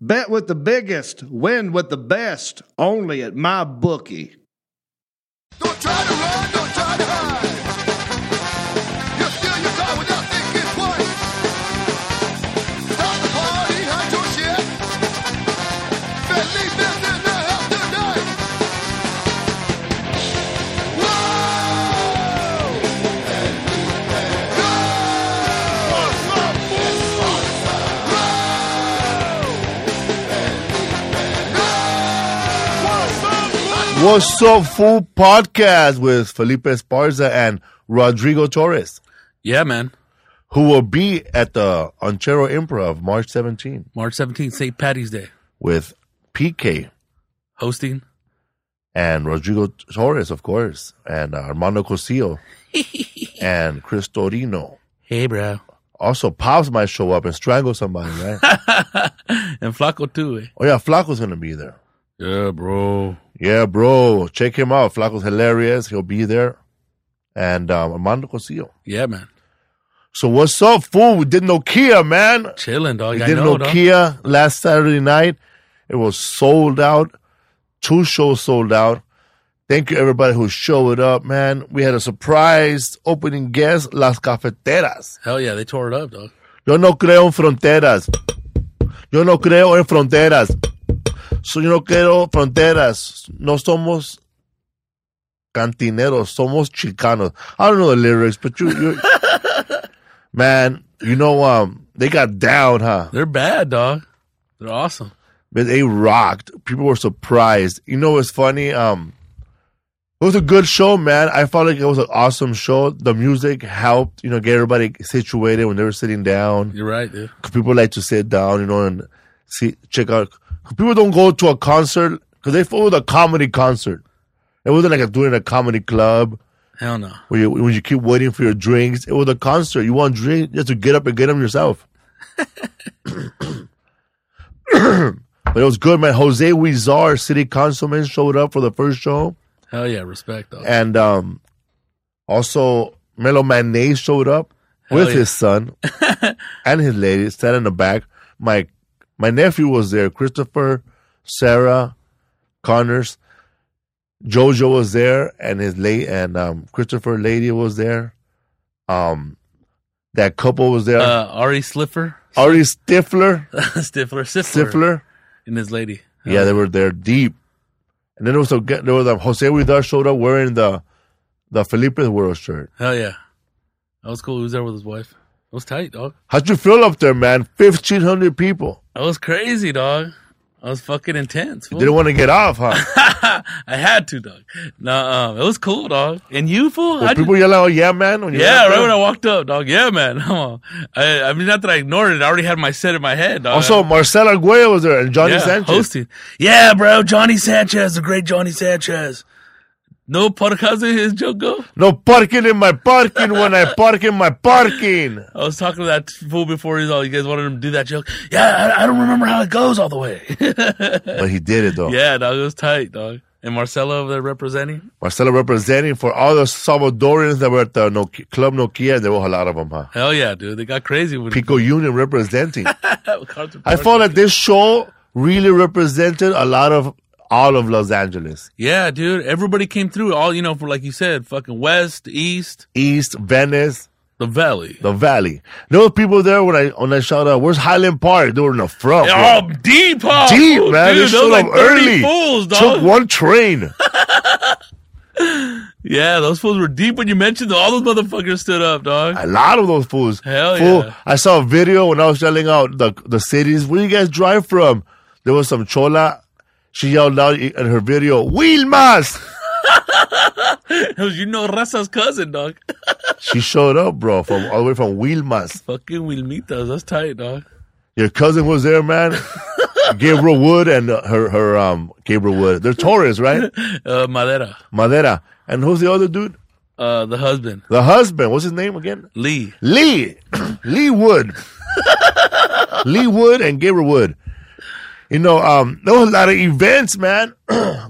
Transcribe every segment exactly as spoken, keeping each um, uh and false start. Bet with the biggest, win with the best, only at MyBookie. Don't try to run, don't try to hide. You're still your dog without thinking twice. Stop the party, hide your shit. Felipe is in the house tonight. What's Up, Fool podcast with Felipe Esparza and Rodrigo Torres. Yeah, man. Who will be at the Ontario Improv March seventeenth. March seventeenth, Saint Patty's Day. With P K. Hosting. And Rodrigo Torres, of course. And uh, Armando Cosillo. And Chris Torino. Hey, bro. Also, Pops might show up and strangle somebody, right? And Flaco, too, eh? Oh, yeah, Flaco's going to be there. Yeah, bro. Yeah, bro. Check him out. Flaco's hilarious. He'll be there. And um, Armando Cosillo. Yeah, man. So what's up, fool? We did Nokia, man. Chilling, dog. We I did know, Nokia dog. Last Saturday night. It was sold out. Two shows sold out. Thank you, everybody who showed up, man. We had a surprise opening guest, Las Cafeteras. Hell yeah, they tore it up, dog. Yo no creo en fronteras. Yo no creo en fronteras. So, yo no quiero fronteras. No somos cantineros. Somos chicanos. I don't know the lyrics, but you, you're... Man, you know, um, they got down, huh? They're bad, dog. They're awesome. But they rocked. People were surprised. You know what's funny? Um, it was a good show, man. I felt like it was an awesome show. The music helped, you know, get everybody situated when they were sitting down. You're right, dude. People like to sit down, you know, and see, check out... People don't go to a concert because they follow the comedy concert. It wasn't like a, doing a comedy club. Hell no. When you, when you keep waiting for your drinks, it was a concert. You want drinks, you have to get up and get them yourself. But it was good, man. Jose Huizar, city councilman, showed up for the first show. Hell yeah, respect, though. And um, also, Melo Manet showed up Hell with yeah. his son and his lady, standing in the back. My My nephew was there. Christopher, Sarah, Connors, Jojo was there, and his late and um, Christopher lady was there. Um, that couple was there. Uh, Ari Stifler, Ari Stifler, Stifler, Stifler, Stifler, and his lady. Yeah, oh. They were there deep. And then there was a there was a Jose Huizar showed up wearing the the Felipe World shirt. Hell yeah, that was cool. He was there with his wife. It was tight, dog. How'd you feel up there, man? fifteen hundred people. That was crazy, dog. I was fucking intense. Fool. You didn't want to get off, huh? I had to, dog. No, um, it was cool, dog. And you, fool? Well, people yell out, yeah, man? When you yeah, right when I walked up, dog. Yeah, man. Oh, I, I mean, not that I ignored it. I already had my set in my head, dog. Also, Marcelo was there and Johnny yeah, Sanchez. Hosting. Yeah, bro. Johnny Sanchez, the great Johnny Sanchez. No parkas in his jungle? No parking in my parking when I park in my parking. I was talking to that fool before. He's all, you guys wanted him to do that joke? Yeah, I, I don't remember how it goes all the way. But he did it, though. Yeah, dog. It was tight, dog. And Marcelo over there representing? Marcelo representing for all the Salvadorians that were at the no- Club Nokia. There were a lot of them, huh? Hell yeah, dude. They got crazy with Pico it. Union representing. I felt that this show really represented a lot of all of Los Angeles. Yeah, dude. Everybody came through. All, you know, for like you said, fucking West, East. East, Venice. The Valley. The Valley. There were people there when I when I shout out, where's Highland Park? They were in the front. Oh, deep, huh? Deep, man. Dude, they showed like up early. Fools, took one train. Yeah, those fools were deep when you mentioned them. All those motherfuckers stood up, dog. A lot of those fools. Hell Fool, yeah. I saw a video when I was yelling out the, the cities. Where you guys drive from? There was some chola. She yelled out in her video, Wilmas! It was, you know, Raza's cousin, dog. She showed up, bro, from all the way from Wilmas. Fucking Wilmitas. That's tight, dog. Your cousin was there, man. Gabriel Wood and her, her, um, Gabriel Wood. They're Torres, right? Uh, Madera. Madera. And who's the other dude? Uh, the husband. The husband. What's his name again? Lee. Lee. Lee Wood. Lee Wood and Gabriel Wood. You know, um, there was a lot of events, man,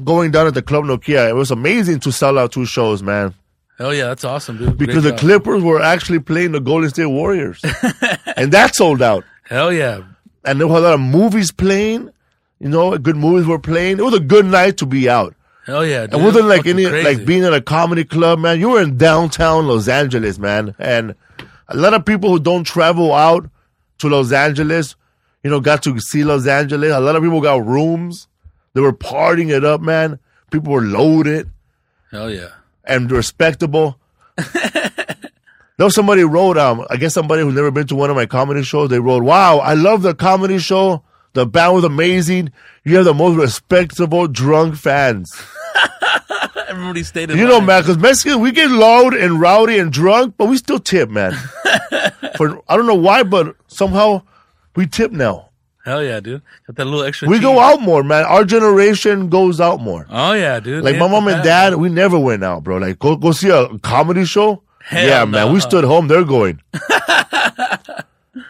going down at the Club Nokia. It was amazing to sell out two shows, man. Hell yeah, that's awesome, dude. Because the Clippers were actually playing the Golden State Warriors. And that sold out. Hell yeah. And there were a lot of movies playing. You know, good movies were playing. It was a good night to be out. Hell yeah, dude. It wasn't like any crazy. Like being at a comedy club, man. You were in downtown Los Angeles, man. And a lot of people who don't travel out to Los Angeles, you know, got to see Los Angeles. A lot of people got rooms. They were partying it up, man. People were loaded. Hell yeah. And respectable. There was somebody wrote, um, I guess somebody who's never been to one of my comedy shows, they wrote, wow, I love the comedy show. The band was amazing. You have the most respectable drunk fans. Everybody stayed in You know, man, because Mexicans, we get loud and rowdy and drunk, but we still tip, man. For I don't know why, but somehow... we tip now. Hell yeah, dude. Got that little extra. We team. Go out more, man. Our generation goes out more. Oh, yeah, dude. Like, yeah, my mom and dad, we never went out, bro. Like, go go see a comedy show? Hell yeah, no. Man. We stood home. They're going.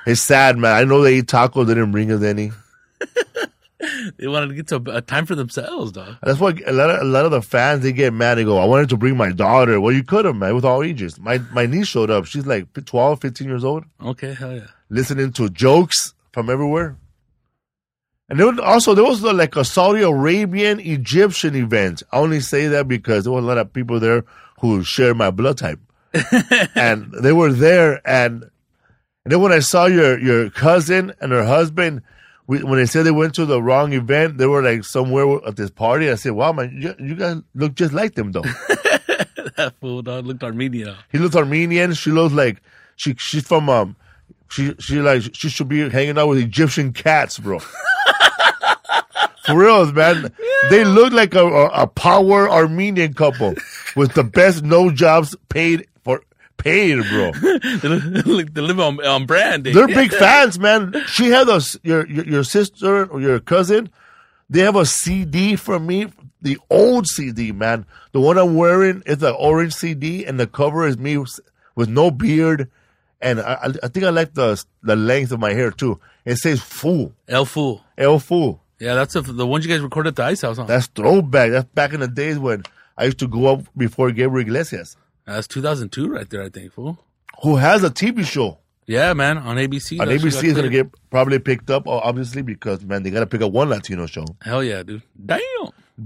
It's sad, man. I know they eat tacos. They didn't bring us any. They wanted to get to a, a time for themselves, dog. That's why a lot of, a lot of the fans, they get mad. They go, I wanted to bring my daughter. Well, you could have, man, with all ages. My, my niece showed up. She's like twelve, fifteen years old. Okay, hell yeah. Listening to jokes from everywhere. And there was also, there was like a Saudi Arabian Egyptian event. I only say that because there were a lot of people there who shared my blood type. And they were there. And, and then when I saw your, your cousin and her husband, we, when they said they went to the wrong event, they were like somewhere at this party. I said, wow, man, you, you guys look just like them, though. That fool, dog, looked Armenian. He looked Armenian. She looks like, she she's from... um. She she like she should be hanging out with Egyptian cats, bro. For real, man. Yeah. They look like a, a, a power Armenian couple with the best no jobs paid for paid, bro. They, look, they live on, on brand. They're big fans, man. She had a your, your your sister or your cousin. They have a C D from me, the old C D, man. The one I'm wearing is an orange C D, and the cover is me with, with no beard. And I, I think I like the the length of my hair, too. It says Fool. El Fool. El Fool. Yeah, that's a, the one you guys recorded at the Ice House on. That's throwback. That's back in the days when I used to go up before Gabriel Iglesias. That's two thousand two right there, I think, Fool. Who has a T V show. Yeah, man, on A B C. On A B C is going to get probably picked up, obviously, because, man, they got to pick up one Latino show. Hell yeah, dude. Damn.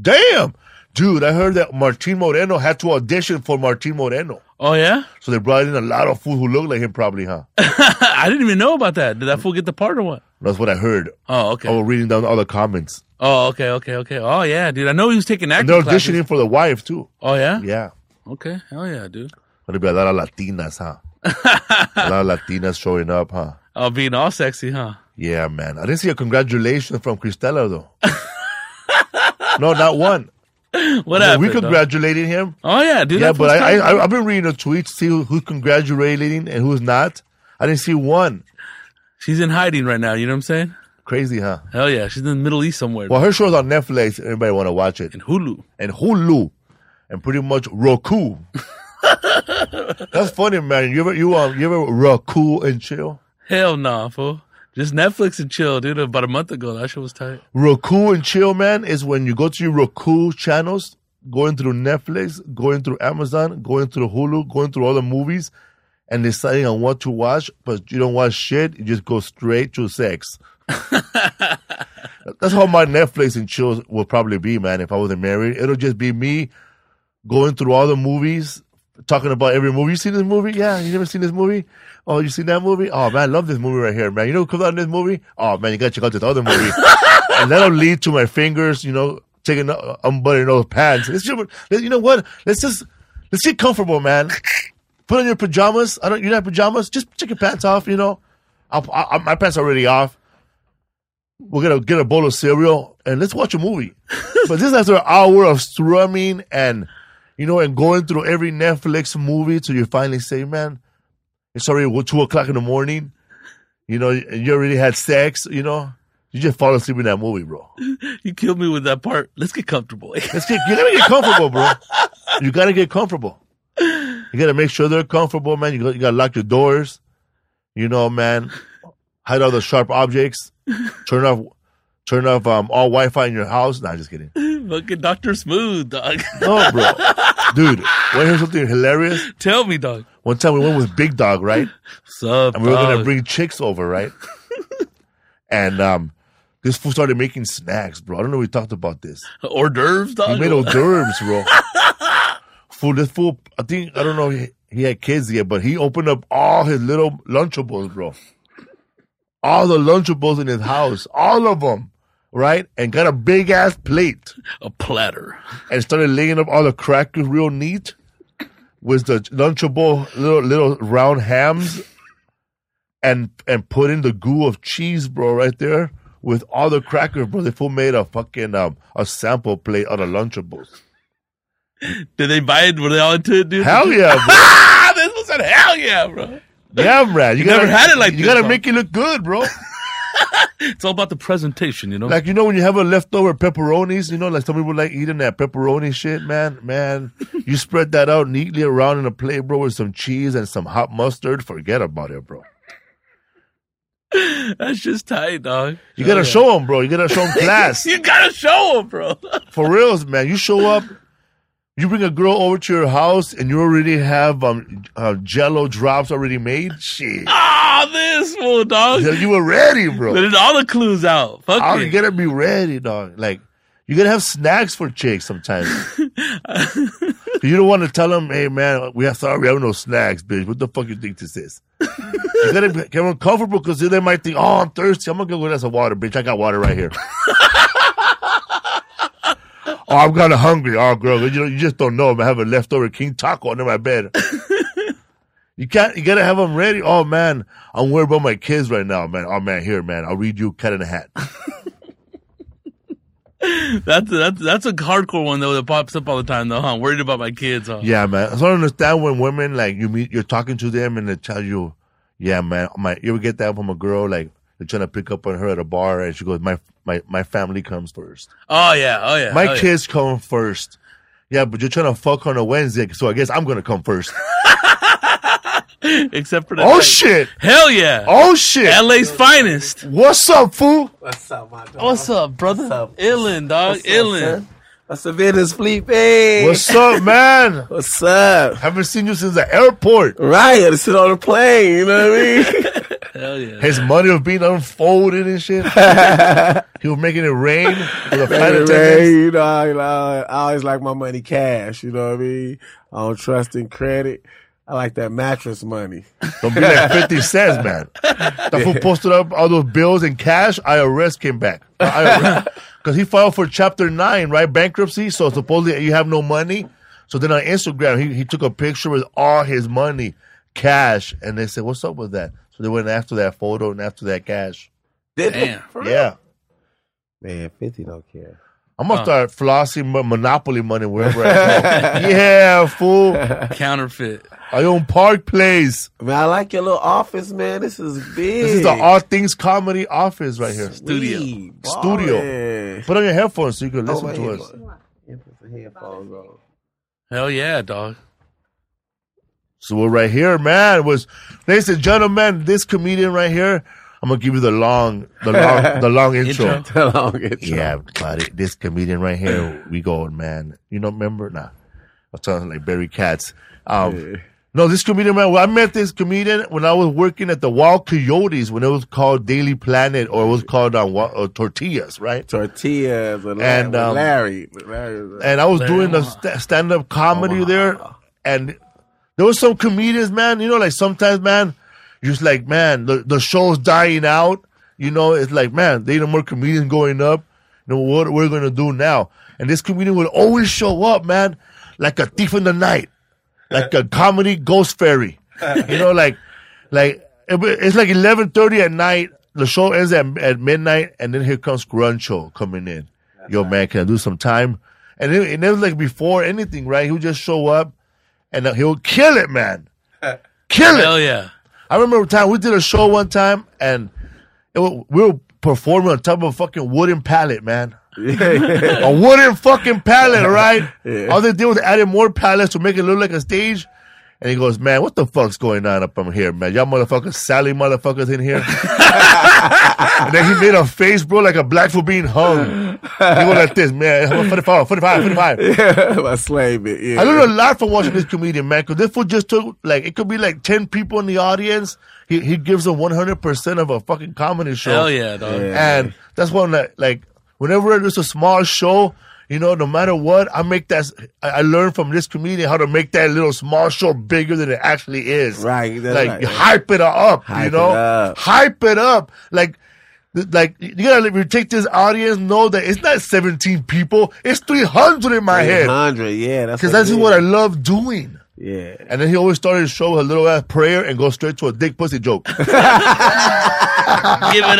Damn. Dude, I heard that Martin Moreno had to audition for Martin Moreno. Oh, yeah? So they brought in a lot of fools who looked like him probably, huh? I didn't even know about that. Did that fool get the part or what? That's what I heard. Oh, okay. I was reading down all the comments. Oh, okay, okay, okay. Oh, yeah, dude. I know he was taking acting classes. And they're auditioning classes. For the wife, too. Oh, yeah? Yeah. Okay. Hell yeah, dude. There'll be a lot of Latinas, huh? A lot of Latinas showing up, huh? Oh, being all sexy, huh? Yeah, man. I didn't see a congratulations from Cristela, though. No, not one. What happened, we congratulated though? Him. Oh, yeah, dude. Yeah, but I, I, I've been reading the tweets, see who, who's congratulating and who's not. I didn't see one. She's in hiding right now, you know what I'm saying? Crazy, huh? Hell yeah, she's in the Middle East somewhere. Well, her show's on Netflix. Everybody want to watch it. And Hulu. And Hulu. And pretty much Roku. That's funny, man. You ever, you, um, you ever Roku and chill? Hell nah, fool. Just Netflix and chill, dude. About a month ago, that shit was tight. Roku and chill, man, is when you go to your Roku channels, going through Netflix, going through Amazon, going through Hulu, going through all the movies, and deciding on what to watch, but you don't watch shit. You just go straight to sex. That's how my Netflix and chill would probably be, man, if I wasn't married. It'll just be me going through all the movies, talking about every movie. You seen this movie? Yeah. You never seen this movie? Oh, you seen that movie? Oh, man, I love this movie right here, man. You know who comes out in this movie? Oh, man, you got to check out this other movie. And that'll lead to my fingers, you know, taking uh, unbuttoning those pants. It's just, you know what? Let's just, let's get comfortable, man. Put on your pajamas. I don't, you don't have pajamas. Just take your pants off, you know. I, I, my pants are already off. We're going to get a bowl of cereal and let's watch a movie. But this is after an hour of strumming and, you know, and going through every Netflix movie till you finally say, man, it's already two o'clock in the morning. You know, you already had sex, you know. You just fall asleep in that movie, bro. You killed me with that part. Let's get comfortable. Let's get, you gotta get comfortable, bro. You got to get comfortable. You got to make sure they're comfortable, man. You got, you got to lock your doors. You know, man. Hide all the sharp objects. Turn off turn off um, all Wi-Fi in your house. Nah, just kidding. Fucking Doctor Smooth, dog. No, bro. Dude, want to hear something hilarious? Tell me, dog. One time we went with Big Dog, right? Sup, and we were going to bring chicks over, right? And um, this fool started making snacks, bro. I don't know if we talked about this. Hors d'oeuvres, dog? We made hors d'oeuvres, bro. Fool, this fool, I think, I don't know if he had kids yet, but he opened up all his little Lunchables, bro. All the Lunchables in his house. All of them, right? And got a big-ass plate. A platter. And started laying up all the crackers real neat with the Lunchable little little round hams and and put in the goo of cheese, bro, right there with all the crackers, bro. They full made a fucking um, a sample plate out of Lunchables. Did they buy it? Were they all into it, dude? Hell yeah, bro. This was said hell yeah, bro. Yeah, Brad. You, you gotta, never had it like you this. You got to make it look good, bro. It's all about the presentation, you know? Like, you know, when you have a leftover pepperonis, you know, like some people like eating that pepperoni shit, man. Man, you spread that out neatly around in a plate, bro, with some cheese and some hot mustard. Forget about it, bro. That's just tight, dog. You oh, got to yeah. show them, bro. You got to show them class. You got to show them, bro. For reals, man. You show up. You bring a girl over to your house and you already have um, uh, Jell-O drops already made? Shit. Ah, oh, this fool, dog. You were ready, bro. Let all the clues out. Fuck oh, it. You gotta be ready, dog. Like, you gotta have snacks for chicks sometimes. You don't want to tell them, hey, man, we have, sorry, we have no snacks, bitch. What the fuck you think this is? You gotta be comfortable because then they might think, oh, I'm thirsty. I'm gonna go get some water, bitch. I got water right here. Oh, I'm kind of hungry. Oh, girl, you know, you just don't know. I have a leftover king taco under my bed. You can't. You gotta have them ready. Oh man, I'm worried about my kids right now, man. Oh man, here, man, I'll read you Cat in the Hat. that's that's that's a hardcore one though that pops up all the time though. Huh? I'm worried about my kids. Huh? Yeah, man. I don't understand when women like you meet, you're talking to them and they tell you, yeah, man, my. You ever get that from a girl like? They're trying to pick up on her at a bar, and she goes, "My my my family comes first. Oh yeah, oh yeah. My oh, kids yeah. come first. Yeah, but you're trying to fuck on a Wednesday, so I guess I'm gonna come first. Except for the oh night. Shit, hell yeah, oh shit, L A's finest. What's up, fool? What's up, my dog? What's up, brother? What's up? Illin, dog, illin. What's up, business, Felipe? What's up, man? What's up? Haven't seen you since the airport. Right, I sit on the plane. You know what I mean? Hell yeah. His money was being unfolded and shit. He was making it rain. With a rain you know, I always like my money cash. You know what I mean? I don't trust in credit. I like that mattress money. Don't be like fifty cents, man. That yeah. fool posted up all those bills in cash. I R S came back. Because he filed for Chapter nine, right? Bankruptcy. So supposedly you have no money. So then on Instagram, he, he took a picture with all his money, cash. And they said, what's up with that? So they went after that photo and after that cash. Did they? Yeah. Man, fifty don't care. I'm going to huh. start flossing Monopoly money wherever I go. Yeah, fool. Counterfeit. I own Park Place. Man, I like your little office, man. This is big. This is the All Things Comedy office right here. Studio. Ballin'. Studio. Put on your headphones so you can listen oh, to us. Headphones on. Hell yeah, dog. So we're right here, man. Was ladies and gentlemen, this comedian right here, I'm gonna give you the long, the long, the long intro. intro. The long intro. Yeah, buddy. This comedian right here, we go, man. You know, remember? Nah, I was talking like Barry Katz. Um, yeah. No, this comedian, man. Well, I met this comedian when I was working at the Wild Coyotes when it was called Daily Planet, or it was called on uh, Tortillas, right? Tortillas and, and um, Larry. Larry. And I was Larry. doing a st- stand-up comedy oh, there, and there was some comedians, man. You know, like sometimes, man, you're just like, man, the the show's dying out. You know, it's like, man, there ain't more comedians going up. You know what we're gonna do now? And this comedian would always show up, man, like a thief in the night. Like a comedy ghost fairy, you know, like, like it's like eleven thirty at night. The show ends at, at midnight, and then here comes Scruncho coming in. That's Yo, nice. Man, can I do some time? And it, and it was like before anything, right? He would just show up, and he'll kill it, man, kill it. Hell yeah! I remember a time we did a show one time, and it was, we were performing on top of a fucking wooden pallet, man. Yeah, yeah. A wooden fucking pallet, right? Yeah. All they did was added more pallets to make it look like a stage. And he goes, man, what the fuck's going on up in here, man? Y'all motherfuckers, Sally motherfuckers in here. And then he made a face, bro, like a Blackfoot being hung. He went like this, man. forty-five, forty-five, forty-five Yeah, I slayed it. Yeah. I learned a lot from watching this comedian, man, because this fool just took, like, it could be like ten people in the audience. He he gives them one hundred percent of a fucking comedy show. Hell yeah, dog. Yeah. And that's one that, like, whenever there's a small show, you know, no matter what, I make that. I learned from this comedian how to make that little small show bigger than it actually is. Right, like right. hype it up, hype you know, it up. hype it up. Like, like you gotta you take this audience know that it's not seventeen people, it's three hundred in my head. Three hundred, yeah, that's because that's what I love doing. Yeah, and then he always started his show with a little ass prayer and go straight to a dick pussy joke. Give it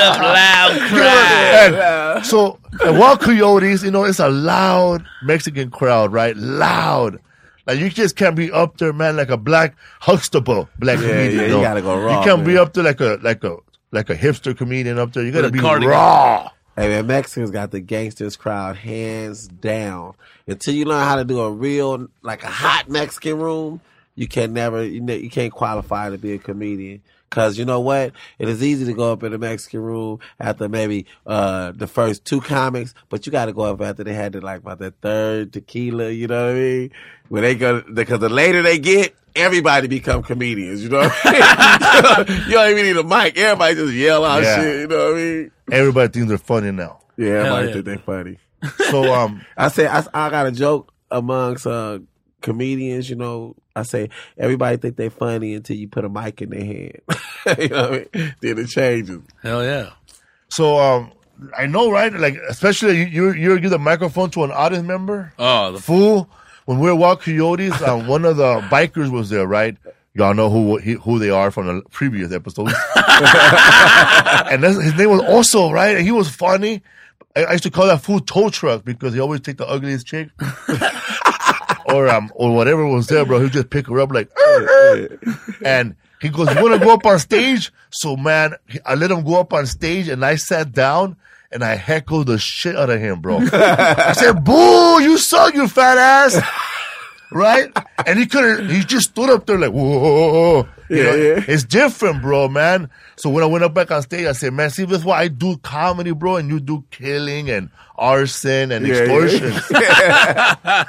up loud, crowd. So and Wild Coyotes, you know, it's a loud Mexican crowd, right? Loud, like you just can't be up there, man, like a black Huxtable black yeah, comedian. Yeah, you, know? you gotta go raw. You can't man. be up there like a like a like a hipster comedian up there. You gotta be cardigan. raw. Hey man, Mexicans got the gangsters crowd hands down. Until you learn how to do a real, like a hot Mexican room, you can never, you, ne- you can't qualify to be a comedian. Cause you know what? It is easy to go up in a Mexican room after maybe, uh, the first two comics, but you gotta go up after they had to like about the third tequila, you know what I mean? When they go, because the later they get, everybody become comedians, you know what I mean? You don't even need a mic. Everybody just yell out yeah. shit, you know what I mean? Everybody thinks they're funny now. Yeah, everybody yeah. thinks they're funny. So, um, I say, I, I got a joke amongst, uh, comedians, you know, I say everybody think they funny until you put a mic in their hand. You know what I mean? Then it changes. Hell yeah. So um, I know, right? Like especially you you give the microphone to an audience member. Oh, the fool! When we were Wild Coyotes, um, one of the bikers was there, right? Y'all know who he, who they are from the previous episode. And that's, his name was Oso, right? And he was funny. I, I used to call that fool Tow Truck because he always take the ugliest chick. Or um or whatever was there, bro. He'll just pick her up like, er, er. And he goes, "You wanna go up on stage?" So man, I let him go up on stage, and I sat down and I heckled the shit out of him, bro. I said, "Boo, you suck, you fat ass!" Right? And he couldn't. He just stood up there like, "Whoa!" You yeah, know, yeah. It's different, bro, man. So when I went up back on stage, I said, "Man, see, that's why I do comedy, bro, and you do killing and arson and yeah, extortion." Yeah. Yeah.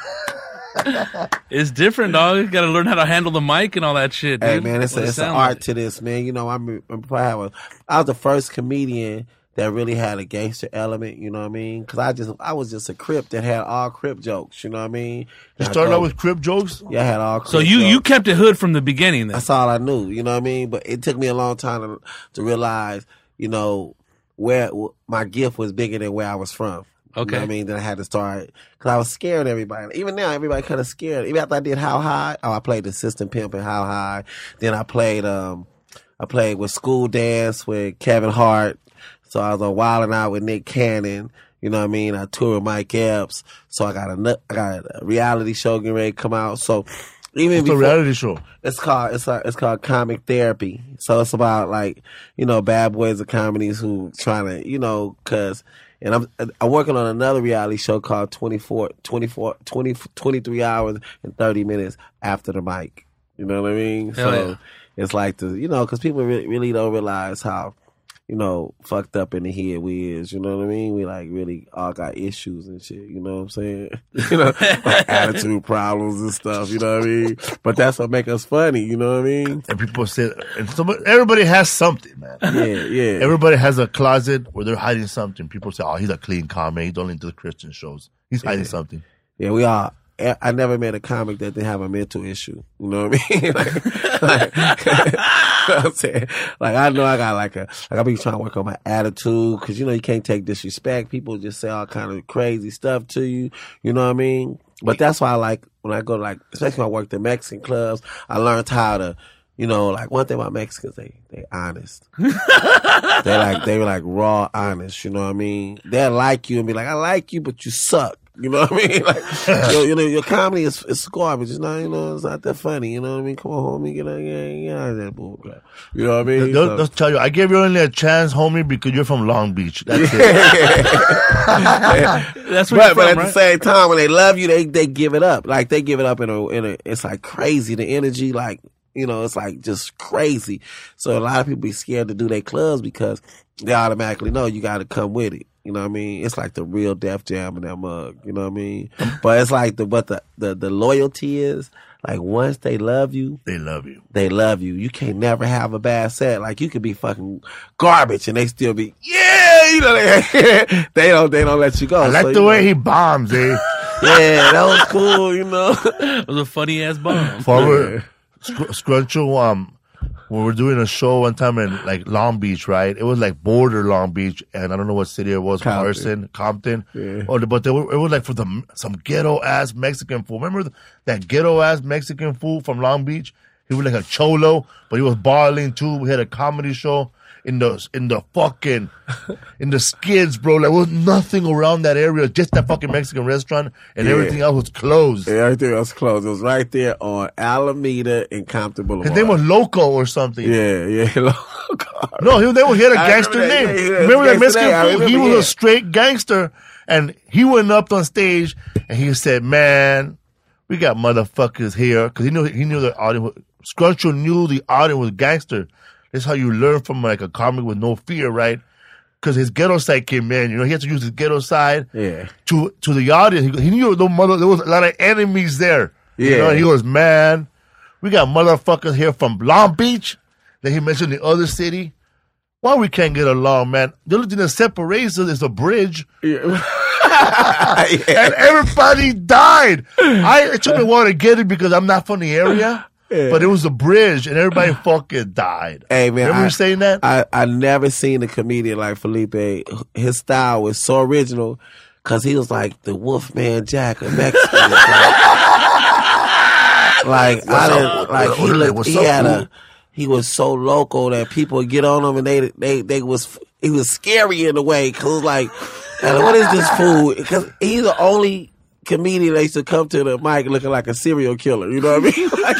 It's different, dog. You got to learn how to handle the mic and all that shit, dude. Hey, man, it's, a, it's it an art like? to this, man. You know, I'm, I'm I was, I was the first comedian that really had a gangster element, you know what I mean? Because I just, I was just a Crip that had all Crip jokes, you know what I mean? You started out with Crip jokes? Yeah, I had all Crip jokes. So you, jokes. you kept it hood from the beginning then? That's all I knew, you know what I mean? But it took me a long time to, to realize, you know, where my gift was bigger than where I was from. Okay. You know what I mean? Then I had to start, because I was scared of everybody. Even now, everybody kind of scared. Even after I did How High, oh, I played the Assistant Pimp in How High. Then I played, um, I played with School Dance with Kevin Hart. So I was on Wild and Out with Nick Cannon. You know what I mean? I toured with Mike Epps. So I got a, I got a reality show getting ready to come out. So even What's before, a reality show? It's called, it's, a, it's called Comic Therapy. So it's about like, you know, bad boys of comedies who trying to, you know, cause, and I'm I'm working on another reality show called twenty-four, twenty-four, twenty, twenty-three hours and thirty minutes after the mic. You know what I mean? Hell so yeah. It's like the, you know, because people re- really don't realize how you know, fucked up in the head we is, you know what I mean? We, like, really all got issues and shit, you know what I'm saying? You know, like attitude problems and stuff, you know what I mean? But that's what make us funny, you know what I mean? And people say, and somebody, everybody has something, man. Yeah, yeah. Everybody has a closet where they're hiding something. People say, oh, he's a clean comic. He's only into the Christian shows. He's hiding yeah. something. Yeah, we are. I never met a comic that didn't have a mental issue. You know what I mean? like, like, you know what I'm saying? Like, I know I got like a, like I be trying to work on my attitude, cause you know, you can't take disrespect. People just say all kind of crazy stuff to you. You know what I mean? But that's why I like, when I go to like, especially when I worked at Mexican clubs, I learned how to, you know, like one thing about Mexicans, they they honest. they like they were like raw honest, you know what I mean? They'll like you and be like, I like you, but you suck. You know what I mean? Like your, you know, your comedy is it's garbage. It's not, you know, it's not that funny, you know what I mean? Come on, homie, get out, get out of that bullcrap. You know what I mean? They'll, so, they'll tell you, I gave you only a chance, homie, because you're from Long Beach. That's yeah. it. That's what but, you're from, but at right? the same time, when they love you, they they give it up. Like they give it up in a in a it's like crazy, the energy, like, you know, it's like just crazy. So a lot of people be scared to do their clubs because they automatically know you got to come with it. You know what I mean? It's like the real Def Jam in that mug. You know what I mean? But it's like the but the, the, the loyalty is like once they love you, they love you. They love you. You can't never have a bad set. Like you could be fucking garbage and they still be yeah. You know they they don't they don't let you go. I like so, the way know. He bombs, eh? Yeah, that was cool. You know, it was a funny ass bomb. Forward. Scruncho, um, when we were doing a show one time in like Long Beach, right? It was like border Long Beach, and I don't know what city it was, Compton. Carson, Compton. Yeah. Oh, but they were, it was like for the some ghetto ass Mexican fool. Remember the, that ghetto ass Mexican fool from Long Beach? He was like a cholo, but he was balling too. We had a comedy show in the in the fucking in the skids, bro. Like there was nothing around that area, just that fucking Mexican restaurant, and yeah. everything else was closed. Yeah, everything else closed. It was right there on Alameda and Compton Boulevard. They were Loco or something. Yeah, yeah, Loco. No, he, they were he had a gangster remember that, name. Yeah, remember that Mexican fool? He was yeah. a straight gangster, and he went up on stage and he said, "Man, we got motherfuckers here," because he knew he knew the audience. Was, Scruncho knew the audience was gangster. That's how you learn from like a comic with no fear, right? Because his ghetto side came in. You know, he had to use his ghetto side yeah. to to the audience. He, he knew no mother, there was a lot of enemies there. Yeah. You know, and he goes, "Man, we got motherfuckers here from Long Beach." Then he mentioned the other city. Why we can't get along, man? The only thing that separates us is a bridge. Yeah. yeah. And everybody died. I it took me a while to get it because I'm not from the area. Yeah. But it was a bridge, and everybody fucking died. Hey, man, remember I, you saying that? I, I never seen a comedian like Felipe. His style was so original because he was like the Wolfman Jack of Mexico. like what's I didn't up? Like he, looked, he had a he was so local that people would get on him, and they they they was he was scary in a way because like, what is this fool? Because he's the only comedian that used to come to the mic looking like a serial killer. You know what I mean? Like,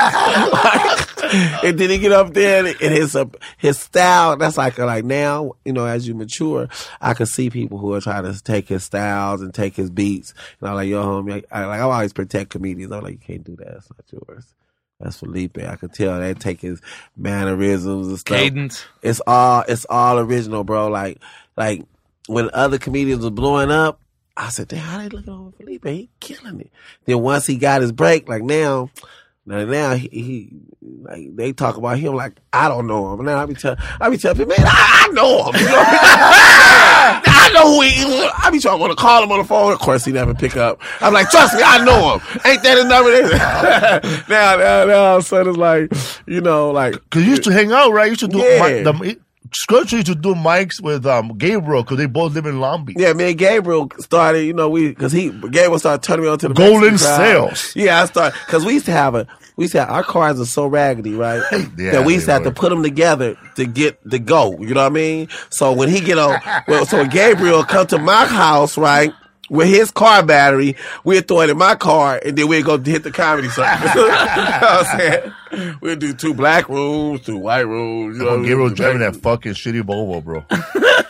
like, and then he get up there and his uh, his style. That's like like now, you know, as you mature, I can see people who are trying to take his styles and take his beats. And I'm like, yo, homie, I, I, like I always protect comedians. I'm like, you can't do that. It's not yours. That's Felipe. I can tell they take his mannerisms and stuff. Cadence. It's all it's all original, bro. Like like when other comedians were blowing up, I said, damn, how they looking over Felipe? He killing it. Then once he got his break, like now. Now, now he, he like they talk about him like I don't know him. Now I be tell I be telling him, man, I, I know him. You know what I mean? I know who he is. I be trying to want to call him on the phone. Of course, he never pick up. I'm like, trust me, I know him. Ain't that his number? now, now, now, so it's like, you know, like because you used to hang out, right? You used to do yeah. the, the Scruncho used to do mics with um, Gabriel because they both live in Long Beach. Yeah, me and Gabriel started, you know, we because he Gabriel started turning me on to the Golden Sales. Yeah, I started because we used to have a we used to have, our cars are so raggedy, right? yeah, that we used to have were. to put them together to get the go. You know what I mean? So when he get on, well, so Gabriel come to my house, right? With his car battery, we'd throw it in my car, and then we'd go hit the comedy circuit. You know what I'm saying? We'd do two black rooms, two white rooms. You know, Gabriel was driving that fucking shitty Volvo, bro.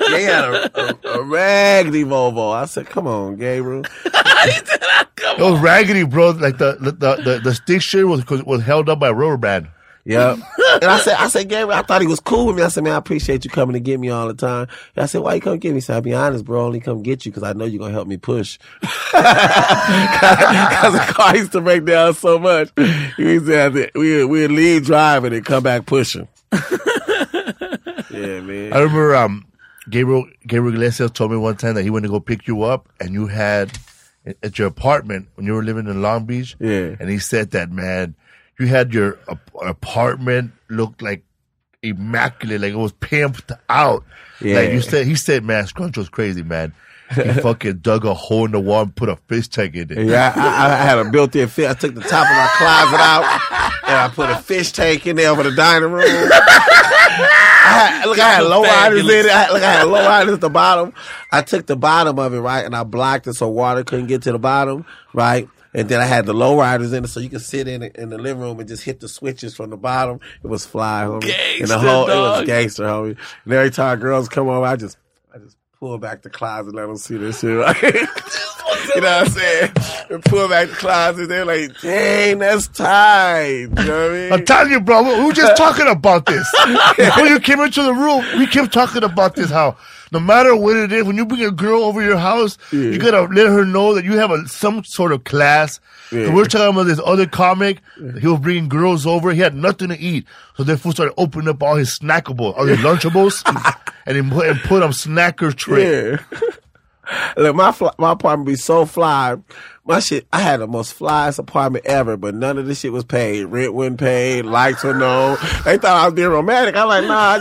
They had a, a, a raggedy Volvo. I said, come on, Gabriel. It was raggedy, bro. Like the the, the, the stick shit was was held up by a rubber band. Yep. And I said, I said, Gabriel, I thought he was cool with me. I said, man, I appreciate you coming to get me all the time. And I said, why you come get me? He said, I'll be honest, bro, I only come get you because I know you're going to help me push. Because the car used to break down so much. He said, we we'd leave driving and come back pushing. Yeah, man. I remember um, Gabriel, Gabriel Iglesias told me one time that he went to go pick you up and you had at your apartment when you were living in Long Beach. Yeah. And he said that, man, you had your ap- apartment looked like immaculate, like it was pimped out. Yeah. Like you said, he said, man, Scruncho's crazy, man. He fucking dug a hole in the wall and put a fish tank in it. Yeah, I, I, I had a built-in fish. I took the top of my closet out and I put a fish tank in there for the dining room. I had, look, I had low fabulous. Items in it. I had, look, I had low items at the bottom. I took the bottom of it, right, and I blocked it so water couldn't get to the bottom, right? And then I had the low riders in it, so you could sit in the, in the living room and just hit the switches from the bottom. It was fly, homie. Gangster, and the whole, dog. It was gangster, homie. And every time girls come over, I just, I just pull back the closet and let them see this shit. Right? You know what I'm saying? And pull back the closet. They're like, dang, that's tight. You know what I mean? I'm telling you, bro, we were just talking about this. Before you came into the room, we kept talking about this, how no matter what it is, when you bring a girl over your house, yeah. you got to let her know that you have a, some sort of class. Yeah. We're talking about this other comic. Yeah. He was bringing girls over. He had nothing to eat. So their food started opening up all his snackables, all his Lunchables, and he put, and put on snacker tray. Yeah. Look, my fly, my apartment be so fly. My shit, I had the most flyest apartment ever, but none of this shit was paid. Rent wasn't paid. Lights were no. They thought I was being romantic. I'm like, nah, I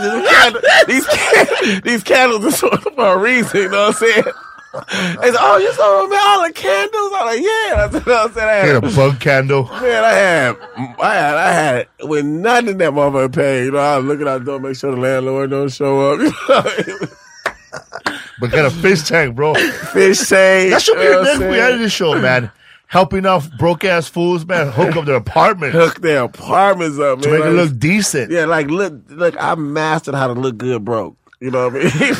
just, these candles, these candles are sort of for a reason, you know what I'm saying? They said, oh, you're so romantic. All the candles? I'm like, yeah. That's what I'm saying. I had, you had a bug candle. Man, I had, I had, I had, with none of that motherfucker paid. You know, I was looking out the door, make sure the landlord don't show up. You know? But got a fish tank, bro. Fish tank. That should be your next reality show, man. Helping out broke ass fools, man. Hook up their apartments. Hook their apartments up, man. To make like, it look decent. Yeah, like look, look. I mastered how to look good, broke. You know what I mean?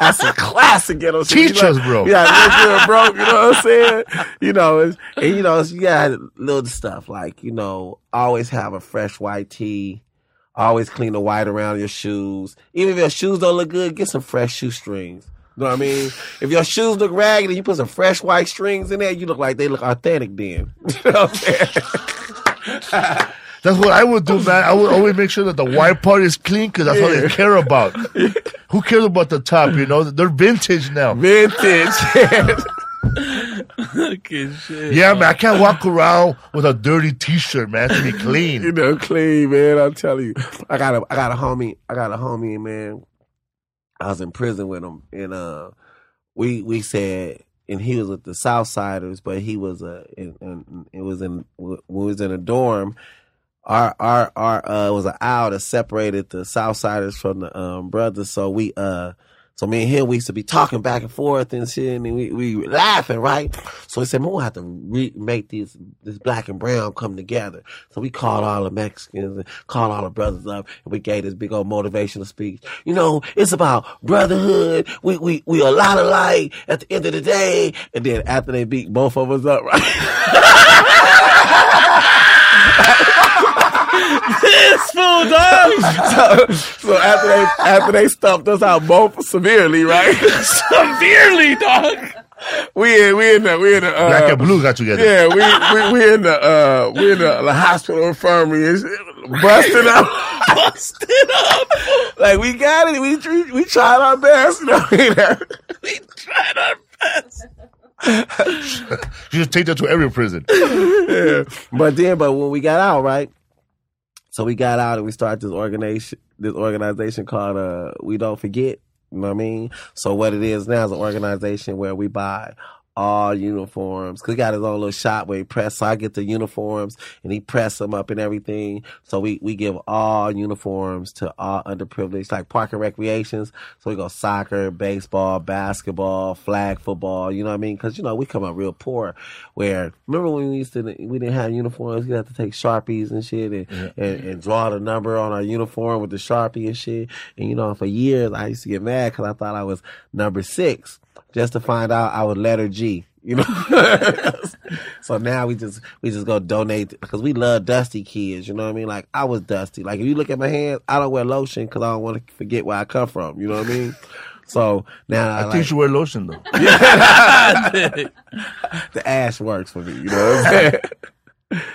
That's a classic ghetto shit. Teach us, like, bro. Yeah, look good, broke. You know what I'm saying? You know, it's, and you know, it's, you got little stuff like you know, always have a fresh white tee. Always clean the white around your shoes. Even if your shoes don't look good, get some fresh shoestrings. You know what I mean? If your shoes look raggedy, you put some fresh white strings in there, you look like they look authentic then. You know what I'm saying? That's what I would do, man. I would always make sure that the white part is clean because that's yeah. what they care about. Yeah. Who cares about the top, you know? They're vintage now. Vintage. Okay, shit, yeah, man. man, I can't walk around with a dirty T-shirt, man. It has to be clean. You know, clean, man. I'm telling you, I got a, I got a homie, I got a homie, man. I was in prison with him, and uh, we we said, and he was with the Southsiders, but he was a, in, in, it was in, we was in a dorm. Our our our uh, it was an aisle that separated the Southsiders from the um, brothers, so we uh. So me and him, we used to be talking back and forth and shit, and we we were laughing, right? So he said, man, we'll have to re- make these, this black and brown come together. So we called all the Mexicans and called all the brothers up, and we gave this big old motivational speech. You know, it's about brotherhood. We we we a lot alike at the end of the day. And then after they beat both of us up, right? This fool, dog. So, so after they after they stumped us out both severely, right? Severely, dog. We in we in the we in the uh, black and blue got together. Yeah, we we we in the uh, we in the, the hospital infirmary, busting up, busting up. Like we got it. We we tried our best. You know, you know? We tried our best. You just take that to every prison. Yeah. But then, but when we got out, right? So we got out and we started this organization, this organization called uh, We Don't Forget. You know what I mean? So what it is now is an organization where we buy all uniforms. Cause he got his own little shop where he press. So I get the uniforms and he press them up and everything. So we, we give all uniforms to all underprivileged, like park and recreations. So we go soccer, baseball, basketball, flag football. You know what I mean? Cause you know, we come up real poor where remember when we used to, we didn't have uniforms. We had to take Sharpies and shit and, mm-hmm. and, and draw the number on our uniform with the Sharpie and shit. And you know, for years I used to get mad cause I thought I was number six. just to find out I would letter G. You know, so now we just we just go donate because we love dusty kids. You know what I mean? Like I was dusty. Like if you look at my hands, I don't wear lotion because I don't want to forget where I come from. You know what I mean? So now I, I like, think you wear lotion though. The ash works for me. You know what I'm saying?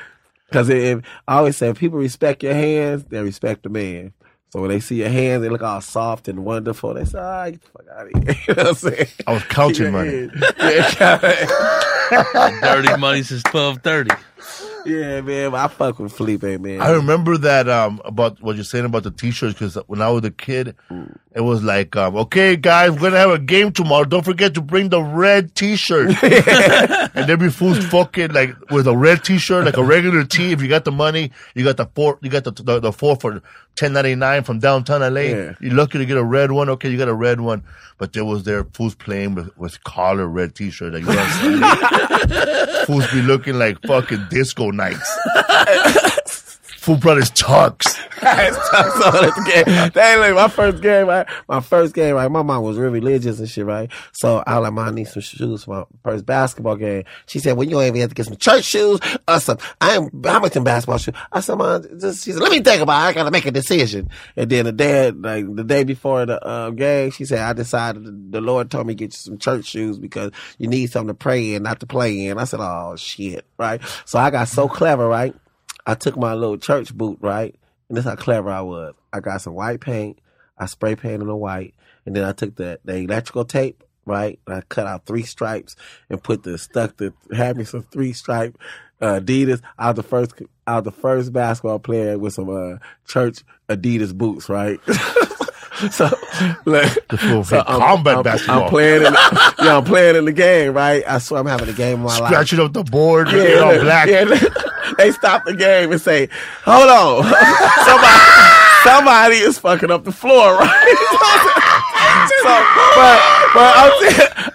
Because I always say, if people respect your hands, they respect the man. So when they see your hands, they look all soft and wonderful. They say, all right, get the fuck out of here. You know what I'm saying? I was counting money. Yeah, dirty money since twelve thirty. Yeah, man. I fuck with Felipe, man. I remember that um, about what you're saying about the T-shirts, because when I was a kid, mm. it was like, um, okay, guys, we're going to have a game tomorrow. Don't forget to bring the red T-shirt. And there'd be fools fucking like with a red T-shirt, like a regular T. If you got the money, you got the four, you got the the, the four for ten ninety-nine from downtown L A. Yeah. You're lucky to get a red one. Okay, you got a red one, but there was there fools playing with, with collar red T-shirt. Like, you know what I'm saying? Fools be looking like fucking disco nights. Fool brought his tux. That ain't like my first game, right? My first game, right? My mom was real religious and shit, right? So I was like, Mom, I need some shoes for my first basketball game. She said, well, you don't even have to get some church shoes or some, I am, how much some basketball shoes? I said, Mom, just, she said, let me think about it. I got to make a decision. And then the day, like, the day before the uh, game, she said, I decided the Lord told me to get you some church shoes because you need something to pray in, not to play in. I said, oh, shit, right? So I got so clever, right? I took my little church boot, right? And that's how clever I was. I got some white paint. I spray painted the white. And then I took the, the electrical tape, right? And I cut out three stripes and put the, stuck the, had me some three stripe uh, Adidas. I was the first, I was the first basketball player with some uh, church Adidas boots, right? So, like, so I'm, combat I'm, basketball. I'm playing, in, yeah, I'm playing in the game, right? I swear I'm having a game of my life. Scratching up the board, yeah, you know, black. Yeah, they stop the game and say, "Hold on, somebody, somebody is fucking up the floor, right?" So, but, but I'm,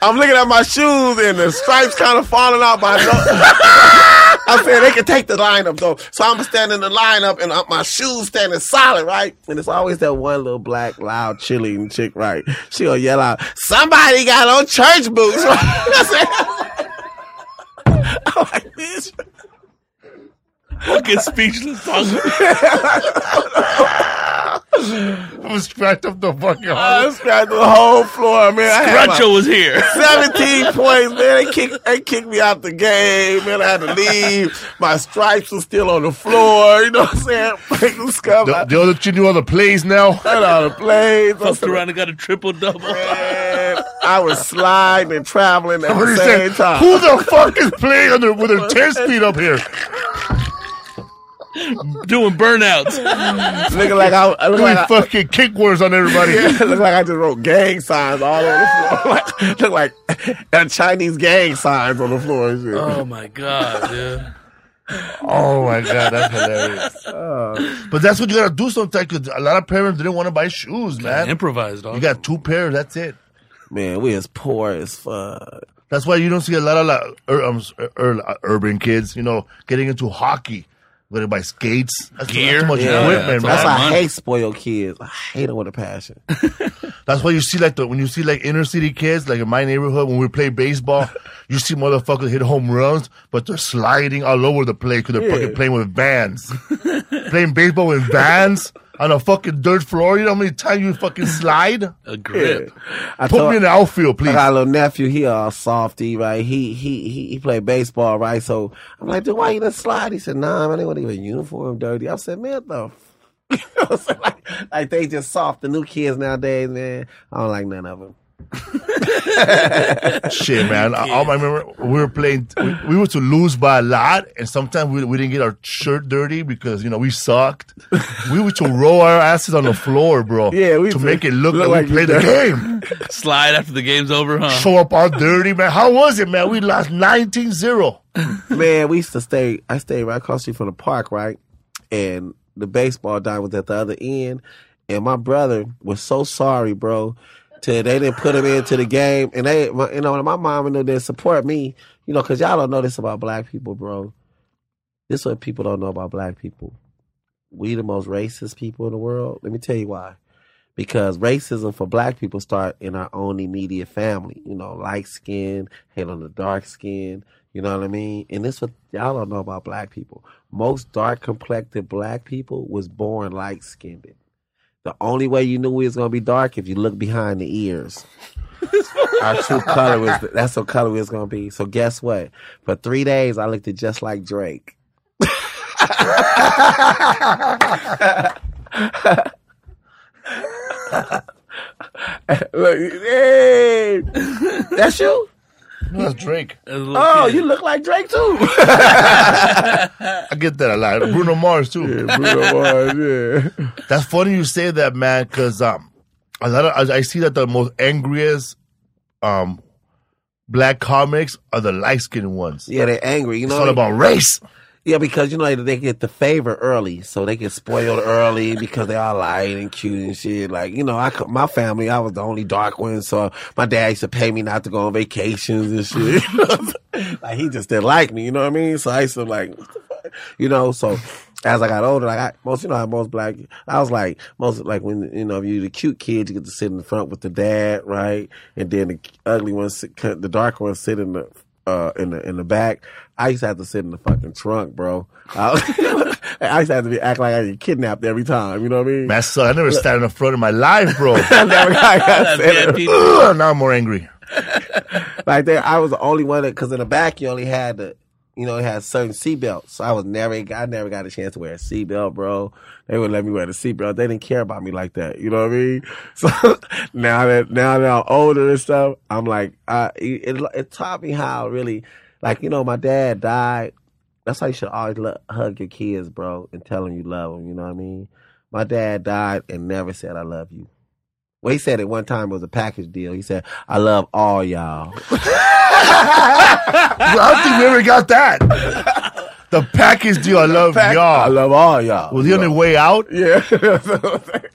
I'm looking at my shoes and the stripes kind of falling out by. I'm saying they can take the lineup though, so I'm standing in the lineup and my shoes standing solid, right? And it's always that one little black, loud, chilling chick, right? She'll yell out, "Somebody got on church boots!" Right? I'm like, "Bitch." Fucking speechless. I scratched up the fucking whole I scratched the whole floor, man. Scruncho was here. seventeen points, man. They kicked, they kicked me out the game, man. I had to leave. My stripes were still on the floor. You know what I'm saying? The, the other you knew all the plays now? I know the plays. Fucked around and got a triple-double. Man, I was sliding and traveling at Somebody the same said, time. Who the fuck is playing under, with their chest feet up here? Doing burnouts. Looking like I, I look doing like fucking I, kick words on everybody. Yeah, look like I just wrote gang signs all over the floor. Look like a Chinese gang signs on the floor and shit. Oh my god, dude. Oh my god, that's hilarious. Oh. But that's what you gotta do sometimes because a lot of parents didn't want to buy shoes, man. Improvised. You got two pairs, that's it. Man, we as poor as fuck. That's why you don't see a lot of like, ur- um, ur- urban kids, you know, getting into hockey. What about skates? That's gear. Too much yeah. equipment, that's man. That's why I hate spoiled kids. I hate them with a passion. That's why you see like the when you see like inner city kids, like in my neighborhood, when we play baseball, you see motherfuckers hit home runs, but they're sliding all over the place because they're yeah. fucking playing with Vans, playing baseball with Vans. On a fucking dirt floor, you know how many times you fucking slide? A grip. Yeah. I Put told, me in the outfield, please. I got a little nephew, he all softy, right? He he he, he played baseball, right? So I'm like, dude, why you done slide? He said, nah, man, they weren't even uniform dirty. I said, man, the fuck? So like, like, they just soft. The new kids nowadays, man, I don't like none of them. Shit, man. I, I remember we were playing, we, we were to lose by a lot, and sometimes we, we didn't get our shirt dirty because, you know, we sucked. We were to roll our asses on the floor, bro. Yeah, we to make it look, look like we played like the game. Slide after the game's over, huh? Show up all dirty, man. How was it, man? We lost nineteen zero. Man, we used to stay, I stayed right across the street from the park, right? And the baseball diamond was at the other end, and my brother was so sorry, bro. Till they didn't put him into the game, and they, my, you know, my mom and them didn't support me, you know, because y'all don't know this about black people, bro. This is what people don't know about black people. We the most racist people in the world. Let me tell you why. because racism for black people start in our own immediate family. You know, light skin, hate on the dark skin. You know what I mean? And this what y'all don't know about black people. Most dark-complected black people was born light-skinned. The only way you knew we was going to be dark if you look behind the ears. Our true color was, that's what color we was going to be. So guess what? For three days, I looked just like Drake. Look, hey, that's you? No, that's Drake. Oh, kid. You look like Drake too. I get that a lot. Bruno Mars too. Yeah, Bruno Mars. Yeah. That's funny you say that, man. Because um, a lot of, I see that the most angriest um black comics are the light skinned ones. Yeah, they're angry. You know, it's all about race. Yeah, because you know they get the favor early, so they get spoiled early because they all light and cute and shit. Like you know, I my family, I was the only dark one, so my dad used to pay me not to go on vacations and shit. Like he just didn't like me, you know what I mean? So I used to like, what the fuck? You know. So as I got older, like I, most, you know, how most black, I was like most like when you know if you're the cute kid, you get to sit in the front with the dad, right? And then the ugly ones, the dark ones, sit in the. Uh, in the in the back, I used to have to sit in the fucking trunk, bro. I, I used to have to be act like I get kidnapped every time. You know what I mean? Man, so I never sat in the front of my life, bro. I never, I got uh, now I'm more angry. Like there, I was the only one because in the back you only had the, you know, it had certain seatbelts. So I was never, I never got a chance to wear a seatbelt, bro. They wouldn't let me wear the seatbelt. They didn't care about me like that. You know what I mean? So now that now that I'm older and stuff, I'm like, uh, it, it taught me how really, like, you know, my dad died. That's why you should always lo- hug your kids, bro, and tell them you love them. You know what I mean? My dad died and never said I love you. Well, he said it one time, it was a package deal. He said, I love all y'all. Well, I don't think we ever got that. The package deal, I love pack- y'all. I love all y'all. Was he on the way out? Yeah.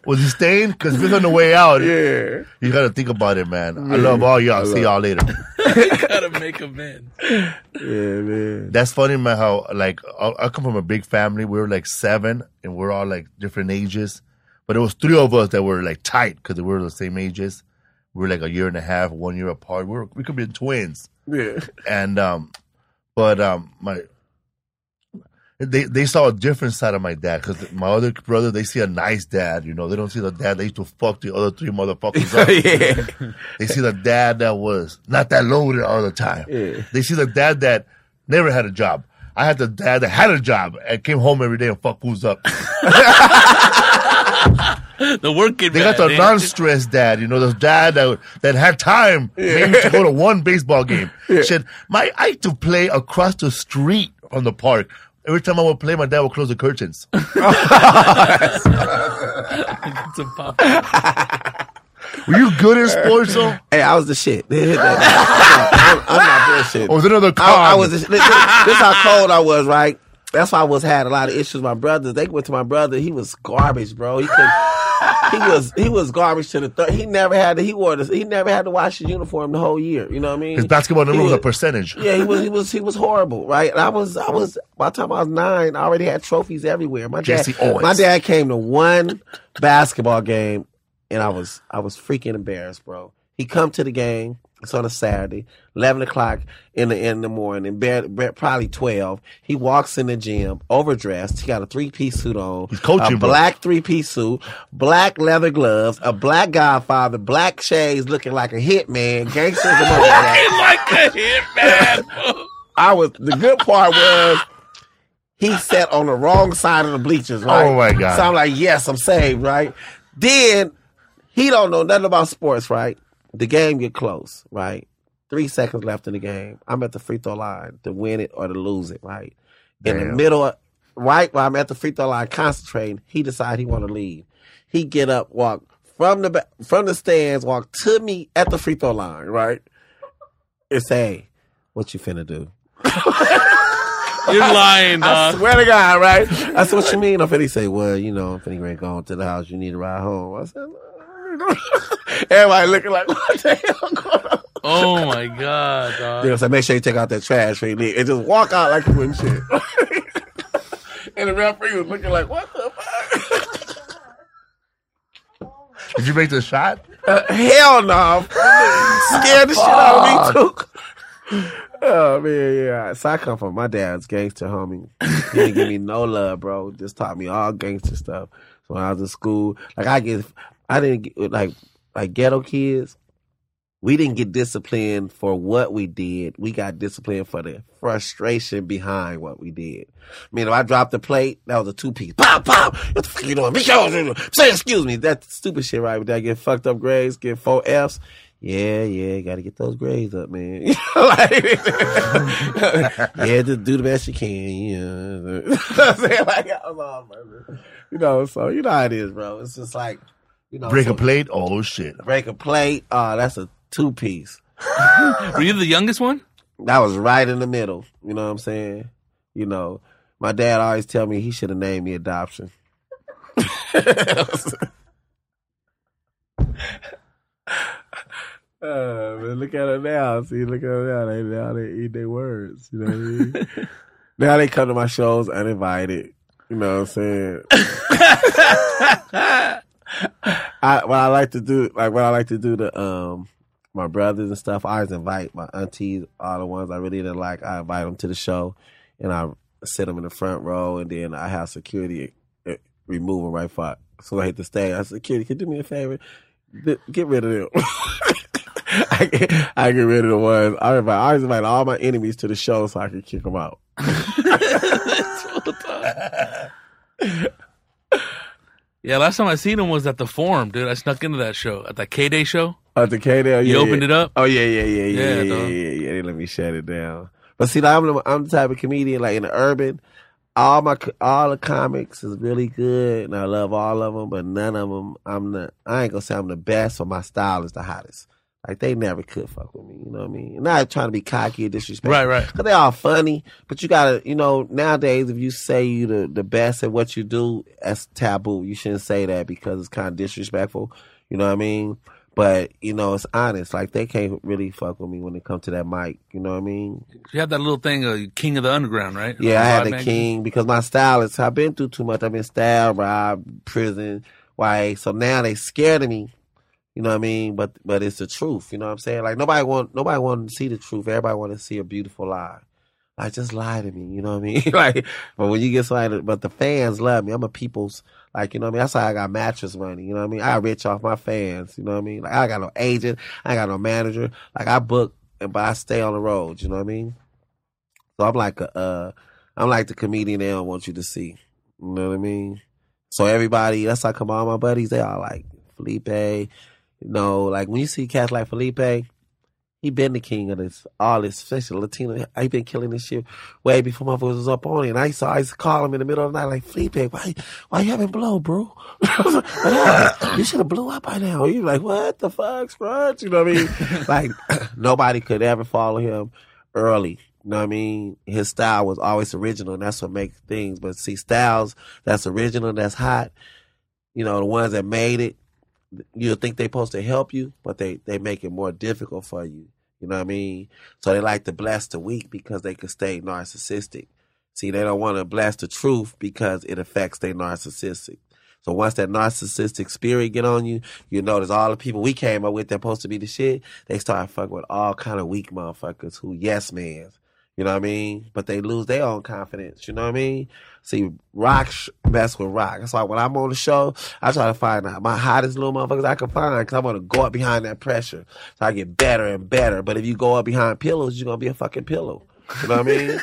Was he staying? Because if he's on the way out, yeah, you got to think about it, man. man. I love all y'all. Love- See y'all later. You got to make amends. Yeah, man. That's funny, man, how, like, I come from a big family. We were, like, seven, and we're all, like, different ages. But it was three of us that were, like, tight because we were the same ages. We were, like, a year and a half, one year apart. We were, we could be twins. Yeah. And, um, but um, my they they saw a different side of my dad because my other brother, they see a nice dad. You know, they don't see the dad they used to fuck the other three motherfuckers up. Yeah. They see the dad that was not that loaded all the time. Yeah. They see the dad that never had a job. I had the dad that had a job and came home every day and fucked fools up. The working They got the man, non-stress dad, you know, the dad that, that had time yeah. maybe to go to one baseball game. Yeah. Shit, my I used to play across the street on the park. Every time I would play, my dad would close the curtains. Were you good in sports, though? Hey, I was the shit. I'm, I'm not bullshit. Oh, was another con. I, I was the, this, this how cold I was, right? That's why I was had a lot of issues with my brothers. They went to my brother. He was garbage, bro. He could, he was he was garbage to the third. He never had to, he wore this. He never had to wash his uniform the whole year. You know what I mean? His basketball number was, was a percentage. Yeah, he was he was he was horrible, right? And I was I was by the time I was nine, I already had trophies everywhere. My dad, Jesse Owens. My dad came to one basketball game, and I was I was freaking embarrassed, bro. He come to the game. It's on a Saturday, eleven o'clock in the in the morning, probably twelve. He walks in the gym, overdressed. He got a three-piece suit on. He's coaching, a black bro. three-piece suit, black leather gloves, a black godfather, black shades looking like a hitman. Gangsters and all that. Like a hitman. I was, the good part was, he sat on the wrong side of the bleachers, right? Oh, my God. So I'm like, yes, I'm saved, right? Then, he don't know nothing about sports, right? The game get close, right? Three seconds left in the game. I'm at the free throw line to win it or to lose it, right? Damn. In the middle, of, right while I'm at the free throw line concentrating, he decide he want to leave. He get up, walk from the from the stands, walk to me at the free throw line, right? And say, what you finna do? You're lying, dog. I swear to God, right? I said, what you mean? I'm finna say, well, you know, I'm finna go home to the house. You need a ride home. I said, no. Everybody looking like, what the hell going on? Oh my God, dog. They was like, make sure you take out that trash for you leave. And just walk out like you wouldn't shit. And the referee was looking like, what the fuck? Did you make the shot? Uh, hell no. Scared the shit out of me, too. Oh, man, yeah. So I come from my dad's gangster, homie. He didn't give me no love, bro. Just taught me all gangster stuff. So when I was in school, like, I get, I didn't get, like, like ghetto kids, we didn't get disciplined for what we did. We got disciplined for the frustration behind what we did. I mean, if I dropped a plate, that was a two-piece. Pop, pop! What the fuck you doing? Say excuse me. That stupid shit right there. Get fucked up grades, get four Fs. Yeah, yeah, got to get those grades up, man. Like, yeah, just do the best you can. You know what I'm saying? Like, I was all, you know, so you know how it is, bro. It's just like, you know, break so, a plate? Oh, shit. Break a plate? Oh, that's a two-piece. Were you the youngest one? I was right in the middle. You know what I'm saying? You know, my dad always tell me he should have named me Adoption. Uh, man, look at her now. See, look at her now. They, now they eat their words. You know what I mean? Now they come to my shows uninvited. You know what I'm saying? I, what I like to do, like what I like to do to um, my brothers and stuff, I always invite my aunties, all the ones I really didn't like. I invite them to the show, and I sit them in the front row, and then I have security remove them right for so I hit the stage. I said, "Security, can you do me a favor? Get rid of them." I get, I get rid of the ones. I invite, I always invite all my enemies to the show so I can kick them out. Yeah, last time I seen him was at the Forum, dude. I snuck into that show at that K Day show. At the K Day, yeah. You opened yeah. it up. Oh yeah, yeah, yeah, yeah, yeah, yeah, yeah, yeah. They let me shut it down. But see, like, I'm I'm the type of comedian like in the urban. All my all the comics is really good, and I love all of them. But none of them, I'm the I ain't gonna say I'm the best, but my style is the hottest. Like, they never could fuck with me, you know what I mean? And not trying to be cocky or disrespectful. Right, right. Because they all funny, but you gotta, you know, nowadays, if you say you the, the best at what you do, that's taboo. You shouldn't say that because it's kind of disrespectful, you know what I mean? But, you know, it's honest. Like, they can't really fuck with me when it comes to that mic, you know what I mean? You had that little thing, uh, King of the Underground, right? Yeah, I had the man. King, because my style is, I've been through too much. I've been stabbed, robbed, prison, Y A. So now they scared of me. You know what I mean? But but it's the truth. You know what I'm saying? Like, nobody want nobody want to see the truth. Everybody want to see a beautiful lie. Like, just lie to me. You know what I mean? Like, but when you get somebody, but the fans love me. I'm a people's, like, you know what I mean? That's how I got mattress money. You know what I mean? I rich off my fans. You know what I mean? Like, I got no agent. I got no manager. Like, I book, but I stay on the road. You know what I mean? So I'm like a, uh, I'm like the comedian they don't want you to see. You know what I mean? So everybody, that's how I come all my buddies. They all like Felipe. No, like when you see cats like Felipe, he been the king of this, all this, especially Latino. He been killing this shit way before my voice was up on it. And I used to, I used to call him in the middle of the night, like, Felipe, why, why you haven't blown, bro? You should have blew up by now. You like, what the fuck, Scrunch? You know what I mean? Like, nobody could ever follow him early. You know what I mean? His style was always original, and that's what makes things. But see, styles that's original, that's hot, you know, the ones that made it, you think they're supposed to help you, but they, they make it more difficult for you. You know what I mean? So they like to bless the weak because they can stay narcissistic. See, they don't want to bless the truth because it affects their narcissistic. So once that narcissistic spirit get on you, you notice all the people we came up with that supposed to be the shit, they start fucking with all kind of weak motherfuckers who yes mans. You know what I mean? But they lose their own confidence. You know what I mean? See, rock mess with rock. That's why when I'm on the show, I try to find my hottest little motherfuckers I can find because I want to go up behind that pressure. So I get better and better. But if you go up behind pillows, you're going to be a fucking pillow. You know what I mean?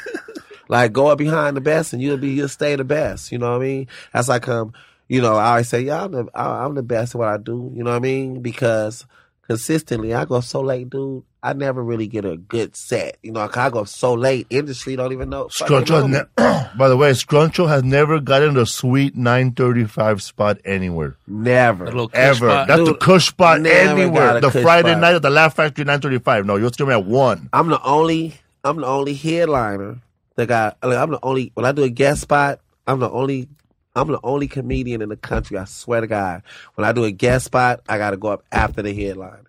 Like, go up behind the best and you'll be, you'll stay the best. You know what I mean? That's like, um, you know, I always say, yeah, I'm the, I'm the best at what I do. You know what I mean? Because consistently, I go so late, dude. I never really get a good set. You know, I go so late. Industry don't even know. Scruncho, ne- by the way, Scruncho has never gotten a sweet nine thirty-five spot anywhere. Never. Ever. Spot. That's dude, the cush spot anywhere. The Friday spot. Night at the Laugh Factory, nine thirty-five. No, you'll still be at one. I'm the only, I'm the only headliner that got, like, I'm the only, when I do a guest spot, I'm the only, I'm the only comedian in the country, I swear to God. When I do a guest spot, I got to go up after the headliner.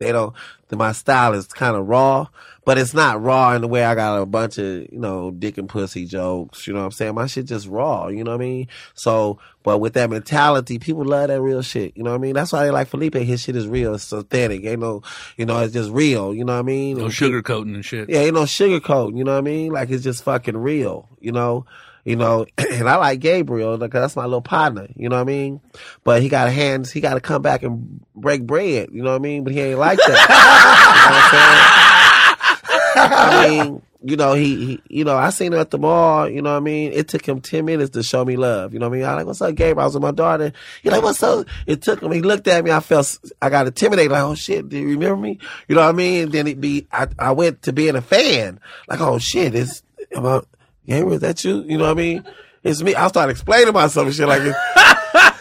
They don't, my style is kind of raw, but it's not raw in the way I got a bunch of, you know, dick and pussy jokes. You know what I'm saying? My shit just raw. You know what I mean? So, but with that mentality, people love that real shit. You know what I mean? That's why they like Felipe. His shit is real. It's authentic. Ain't no, you know, it's just real. You know what I mean? No sugarcoating and shit. Yeah, ain't no sugarcoating. You know what I mean? Like, it's just fucking real, you know? You know, and I like Gabriel because that's my little partner. You know what I mean? But he got hands. He got to come back and break bread. You know what I mean? But he ain't like that. You know what I'm saying? I mean, you know, he, he, you know, I seen him at the mall. You know what I mean? It took him ten minutes to show me love. You know what I mean? I like, what's up, Gabriel? I was with my daughter. He like, what's up? It took him. He looked at me. I felt I got intimidated. Like, oh shit, do you remember me? You know what I mean? And then it be, I, I went to being a fan. Like, oh shit, it's about. Gabriel, is that you? You know what I mean? It's me. I started explaining myself and shit like it's,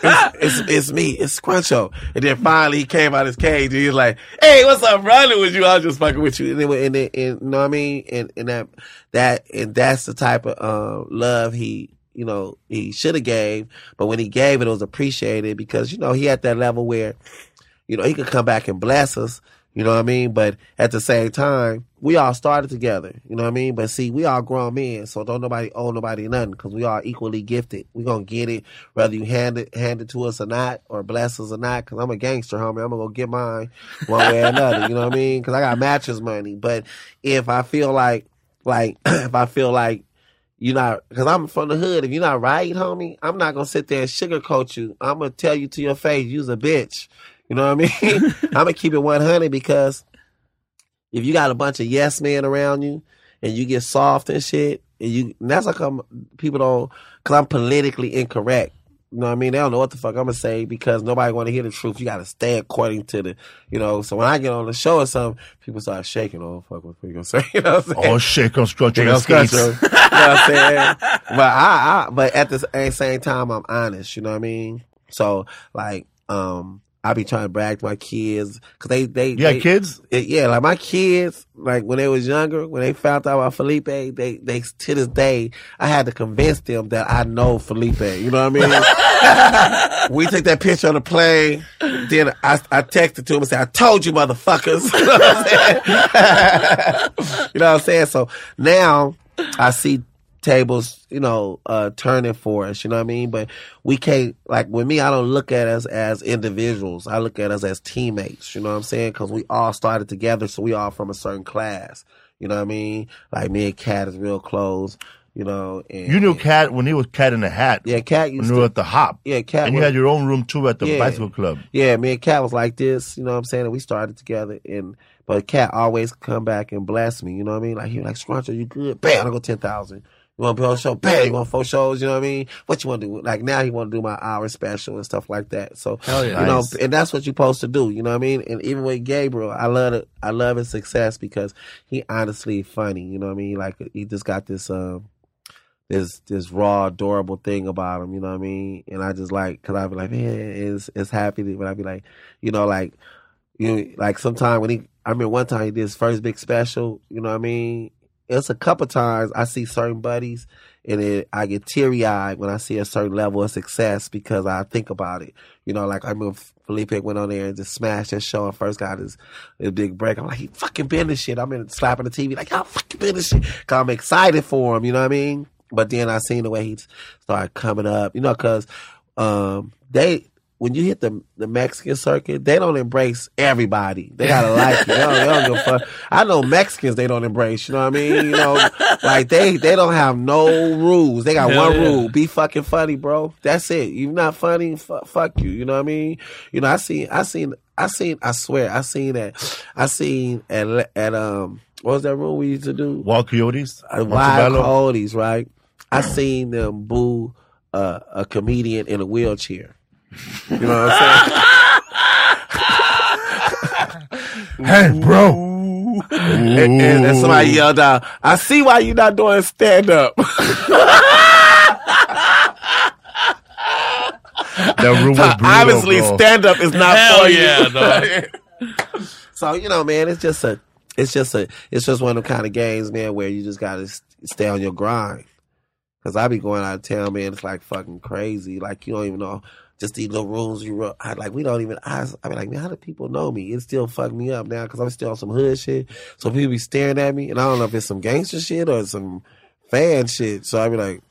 it's, it's, it's me. It's Scruncho. And then finally he came out of his cage and he was like, hey, what's up, running with you? I was just fucking with you. And then, and then and, you know what I mean? And, and that, that, and that's the type of, um, love he, you know, he should have gave. But when he gave it, it was appreciated because, you know, he at that level where, you know, he could come back and bless us. You know what I mean? But at the same time, we all started together. You know what I mean? But see, we all grown men, so don't nobody owe nobody nothing because we all equally gifted. We going to get it whether you hand it, hand it to us or not or bless us or not because I'm a gangster, homie. I'm going to go get mine one way or another. You know what I mean? Because I got mattress money. But if I feel like, like, if I feel like, you not, because I'm from the hood. If you're not right, homie, I'm not going to sit there and sugarcoat you. I'm going to tell you to your face, you's a bitch. You know what I mean? I'm going to keep it one hundred because if you got a bunch of yes men around you and you get soft and shit, and you and that's like I'm, people don't, because I'm politically incorrect. You know what I mean? They don't know what the fuck I'm going to say because nobody want to hear the truth. You got to stay according to the, you know, so when I get on the show or something, people start shaking. Oh, fuck, what are you going to say? You know what I'm saying? Oh, shake on Scruncho. You know what I'm saying? But, I, I, but at the same time, I'm honest. You know what I mean? So, like, um... I be trying to brag to my kids because they, they, yeah, they, kids, it, yeah, like my kids, like when they was younger, when they found out about Felipe, they, they to this day, I had to convince them that I know Felipe. You know what I mean? We took that picture on the plane. Then I, I texted to him and said, "I told you, motherfuckers." You know what I'm saying? You know what I'm saying? So now I see tables, you know, uh, turning for us, you know what I mean? But we can't, like with me, I don't look at us as individuals. I look at us as teammates, you know what I'm saying? Because we all started together, so we all from a certain class, you know what I mean? Like me and Cat is real close, you know. And, you knew Cat when he was Cat in the Hat. Yeah, Cat used when to. When you were at the Hop. Yeah, Cat. And was, you had your own room too at the yeah, bicycle club. Yeah, me and Cat was like this, you know what I'm saying? And we started together and but Cat always come back and bless me, you know what I mean? Like he was like, "Scruncho, you good? Bam, I go ten thousand. You want to be on a show? Bang! You want four shows? You know what I mean? What you want to do? Like now you want to do my hour special and stuff like that. So, yeah, you nice. know, and that's what you're supposed to do. You know what I mean? And even with Gabriel, I love it. I love his success because he honestly funny. You know what I mean? Like he just got this, um, this, this raw, adorable thing about him. You know what I mean? And I just like, cause I be like, man, it's, it's happy. But I be like, you know, like, you know, like sometime when he, I remember one time he did his first big special. You know what I mean? It's a couple of times I see certain buddies and it, I get teary-eyed when I see a certain level of success because I think about it. You know, like I remember Felipe went on there and just smashed that show and first got his, his big break. I'm like, he fucking been this shit. I'm in slapping the T V like, y'all fucking been this shit. Because I'm excited for him, you know what I mean? But then I seen the way he started coming up, you know, because um, they – when you hit the the Mexican circuit, they don't embrace everybody. They gotta like it. They don't, they don't give a fuck. I know Mexicans they don't embrace. You know what I mean? You know, like they they don't have no rules. They got Hell one yeah. rule: be fucking funny, bro. That's it. You're not funny, f- fuck you. You know what I mean? You know, I seen, I seen, I seen. I swear, I seen that. I seen at at um, what was that room we used to do? Wild Coyotes. Uh, Wild Coyotes, right? I seen them boo uh, a comedian in a wheelchair. You know what I'm saying? Hey, bro. And, and, and somebody yelled out, "I see why you're not doing stand-up." That room was brutal, obviously, bro. Stand-up is not Hell for yeah, you. So, you know, man, it's just a, it's just a, it's just one of them kind of games, man, where you just got to stay on your grind. Because I be going out of town, man, it's like fucking crazy. Like, you don't even know just these little rules you wrote. I like, we don't even, I, I be like, man, how do people know me? It still fucked me up now because I'm still on some hood shit. So people be staring at me, and I don't know if it's some gangster shit or some fan shit. So I be like,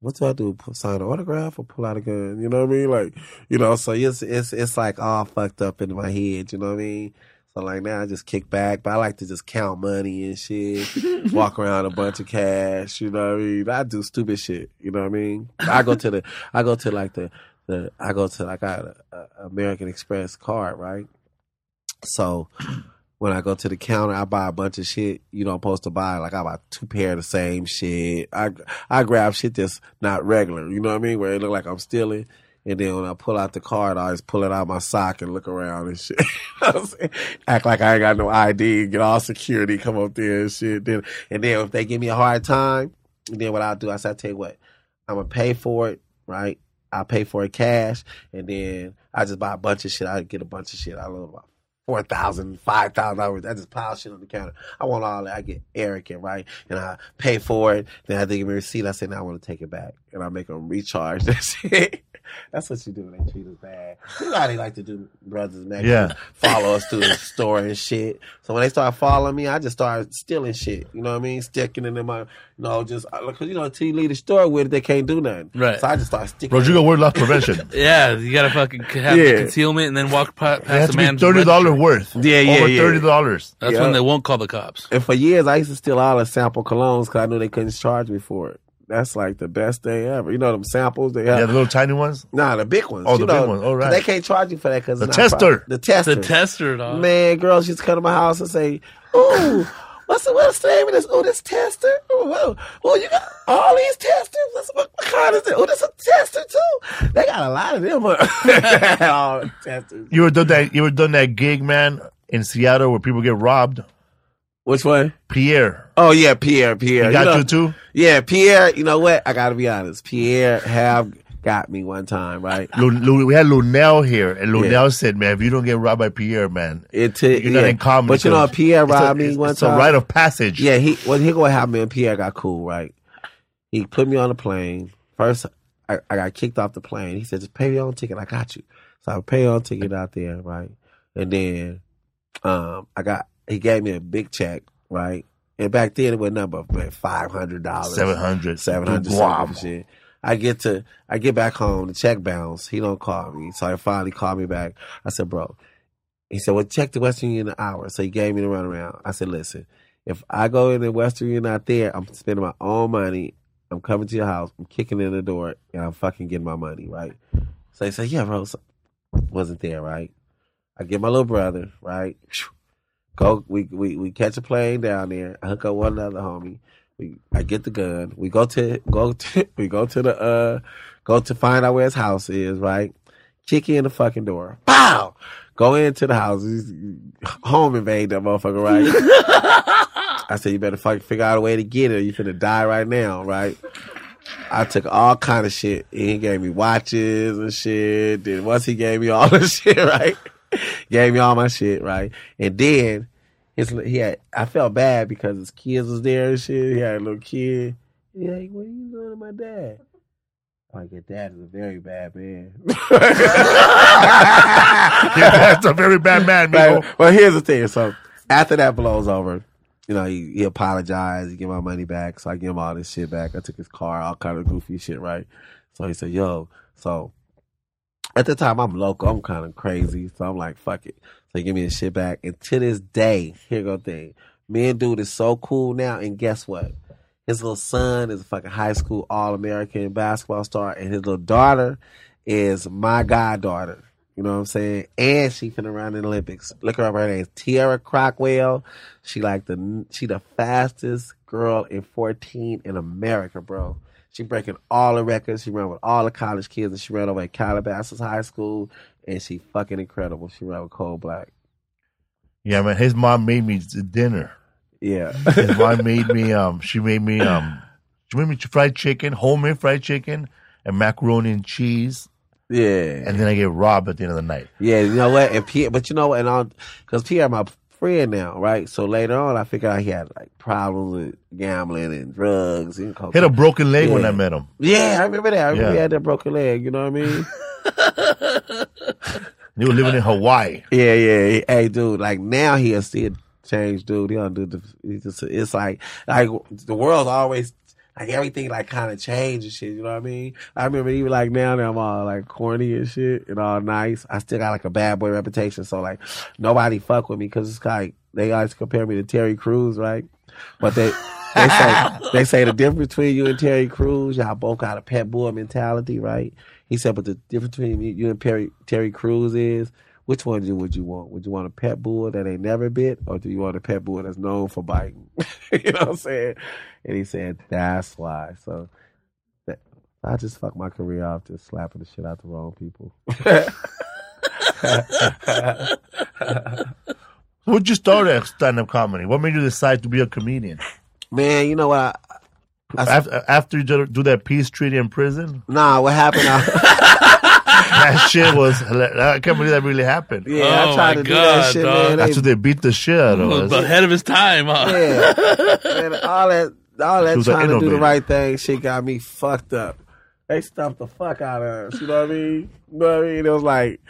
what do I do? Sign an autograph or pull out a gun? You know what I mean? Like, you know, so it's it's it's like all fucked up in my head. You know what I mean? So like now I just kick back, but I like to just count money and shit, walk around a bunch of cash. You know what I mean? I do stupid shit. You know what I mean? I go to the, I go to like the, the I go to like I got an American Express card, right? So when I go to the counter, I buy a bunch of shit you don't supposed to buy. Like I buy two pair of the same shit. I I grab shit that's not regular. You know what I mean? Where it look like I'm stealing. And then when I pull out the card, I always pull it out of my sock and look around and shit. Act like I ain't got no I D. Get all security, come up there and shit. Then and then if they give me a hard time, then what I'll do, I say, I tell you what, I'm gonna pay for it, right? I'll pay for it cash, and then I just buy a bunch of shit. I get a bunch of shit. I love my four thousand dollars, five thousand dollars. I just pile shit on the counter. I want all that. I get arrogant, right? And I pay for it. Then I give me a receipt. I say, now I want to take it back. And I make them recharge that shit. That's what you do when they treat us bad. You know how they like to do, brothers, man. Yeah. Follow us through the store and shit. So when they start following me, I just start stealing shit. You know what I mean? Sticking it in my, you know, just, because, you know, until you leave the store with it, they can't do nothing. Right. So I just start sticking it. Rodrigo, word loss prevention. Yeah, you got to fucking have yeah. concealment and then walk past the man. thirty dollars worth. Yeah, yeah, over yeah. Over thirty dollars. That's yeah. when they won't call the cops. And for years, I used to steal all the sample colognes because I knew they couldn't charge me for it. That's like the best thing ever. You know them samples they have? Yeah, the little tiny ones? Nah, the big ones. Oh, the you know, big ones. All right. They can't charge you for that because the, the tester. The tester. The tester, dog. Man, girls used to come to my house and say, ooh, what's the, what's the name of this? Ooh, this tester? Ooh, ooh, ooh, you got all these testers? What, what kind is this? Ooh, this a tester too? They got a lot of them. All the testers. You ever done that, you ever done that gig, man, in Seattle where people get robbed? Which one? Pierre. Oh, yeah, Pierre, Pierre. He got you, know, you too? Yeah, Pierre, you know what? I got to be honest. Pierre have got me one time, right? L- L- we had Lunell here, and Lunell yeah. said, man, if you don't get robbed by Pierre, man, it t- you're yeah. not in common. But you know, Pierre robbed a, me it's, one it's time. It's a rite of passage. Yeah, he well, he going to have me, and Pierre got cool, right? He put me on the plane. First, I, I got kicked off the plane. He said, just pay your own ticket. I got you. So I pay your own ticket out there, right? And then um, I got... He gave me a big check, right? And back then it was number like five hundred dollars, seven hundred, seven hundred, wow. Shit. I get to, I get back home. The check bounced. He don't call me, so he finally called me back. I said, "Bro," he said, "Well, check the Western Union in an hour." So he gave me the runaround. I said, "Listen, if I go in the Western Union out there, I'm spending my own money. I'm coming to your house. I'm kicking in the door, and I'm fucking getting my money, right?" So he said, "Yeah, bro." So, wasn't there, right? I get my little brother, right? Go, we, we we catch a plane down there. I hook up one another homie. We I get the gun. We go to go to we go to the uh go to find out where his house is. Right, kick in the fucking door. Pow! Go into the house. Home invade that motherfucker. Right. I said you better fucking figure out a way to get it. Or you finna die right now. Right. I took all kind of shit. And he gave me watches and shit. Then once he gave me all this shit, right. Gave me all my shit, right? And then his, he had, I felt bad because his kids was there and shit. He had a little kid. He's like, what are you doing to my dad? I'm like, your dad is a very bad man. Your dad's a very bad man, man. Like, well, here's the thing. So after that blows over, you know, he, he apologized. He gave my money back. So I give him all this shit back. I took his car, all kind of goofy shit, right? So he said, yo, so... At the time, I'm local. I'm kind of crazy. So I'm like, fuck it. So he give me his shit back. And to this day, here go thing. Me and dude is so cool now. And guess what? His little son is a fucking high school All-American basketball star. And his little daughter is my goddaughter. You know what I'm saying? And she finna run in the Olympics. Look her up. Her name is Tierra Crockwell. She like the she the fastest girl in fourteen in America, bro. She breaking all the records. She ran with all the college kids, and she ran over at Calabasas High School, and she fucking incredible. She ran with Cold Black. Yeah, man. His mom made me dinner. Yeah, his mom made me. Um, she made me. Um, she made me fried chicken, homemade fried chicken, and macaroni and cheese. Yeah, and then I get robbed at the end of the night. Yeah, you know what? And Pierre, but you know what? And I, because Pierre, my friend now, right? So later on, I figured out he had like problems with gambling and drugs. And he had a broken leg yeah. when I met him. Yeah, I remember that. I remember yeah. he had that broken leg. You know what I mean? You were living in Hawaii. Yeah, yeah. Hey, dude, like now he'll see it change, dude. He don't do the, he just, it's like, like the world's always, like everything like kind of changed and shit, you know what I mean? I remember even like now that I'm all like corny and shit and all nice, I still got like a bad boy reputation. So like nobody fuck with me because it's like, they always compare me to Terry Crews, right? But they... They say, they say the difference between you and Terry Crews, y'all both got a pet bull mentality, right? He said, but the difference between you and Perry, Terry Crews is, which one would you want? Would you want a pet bull that ain't never bit, or do you want a pet bull that's known for biting? You know what I'm saying? And he said, that's why. So that, I just fucked my career off just slapping the shit out the wrong people. What'd you start at stand-up comedy? What made you decide to be a comedian? Man, you know what? I, I, after, after you do that peace treaty in prison? Nah, what happened? I, that shit was, I can't believe that really happened. Yeah, oh I tried to God, do that shit, dog. Man. That's what they beat the shit out of us. Ahead of his time, huh? Yeah. Man, all that, all that trying to do the right thing, shit got me fucked up. They stumped the fuck out of us, you know what I mean? You know what I mean? It was like,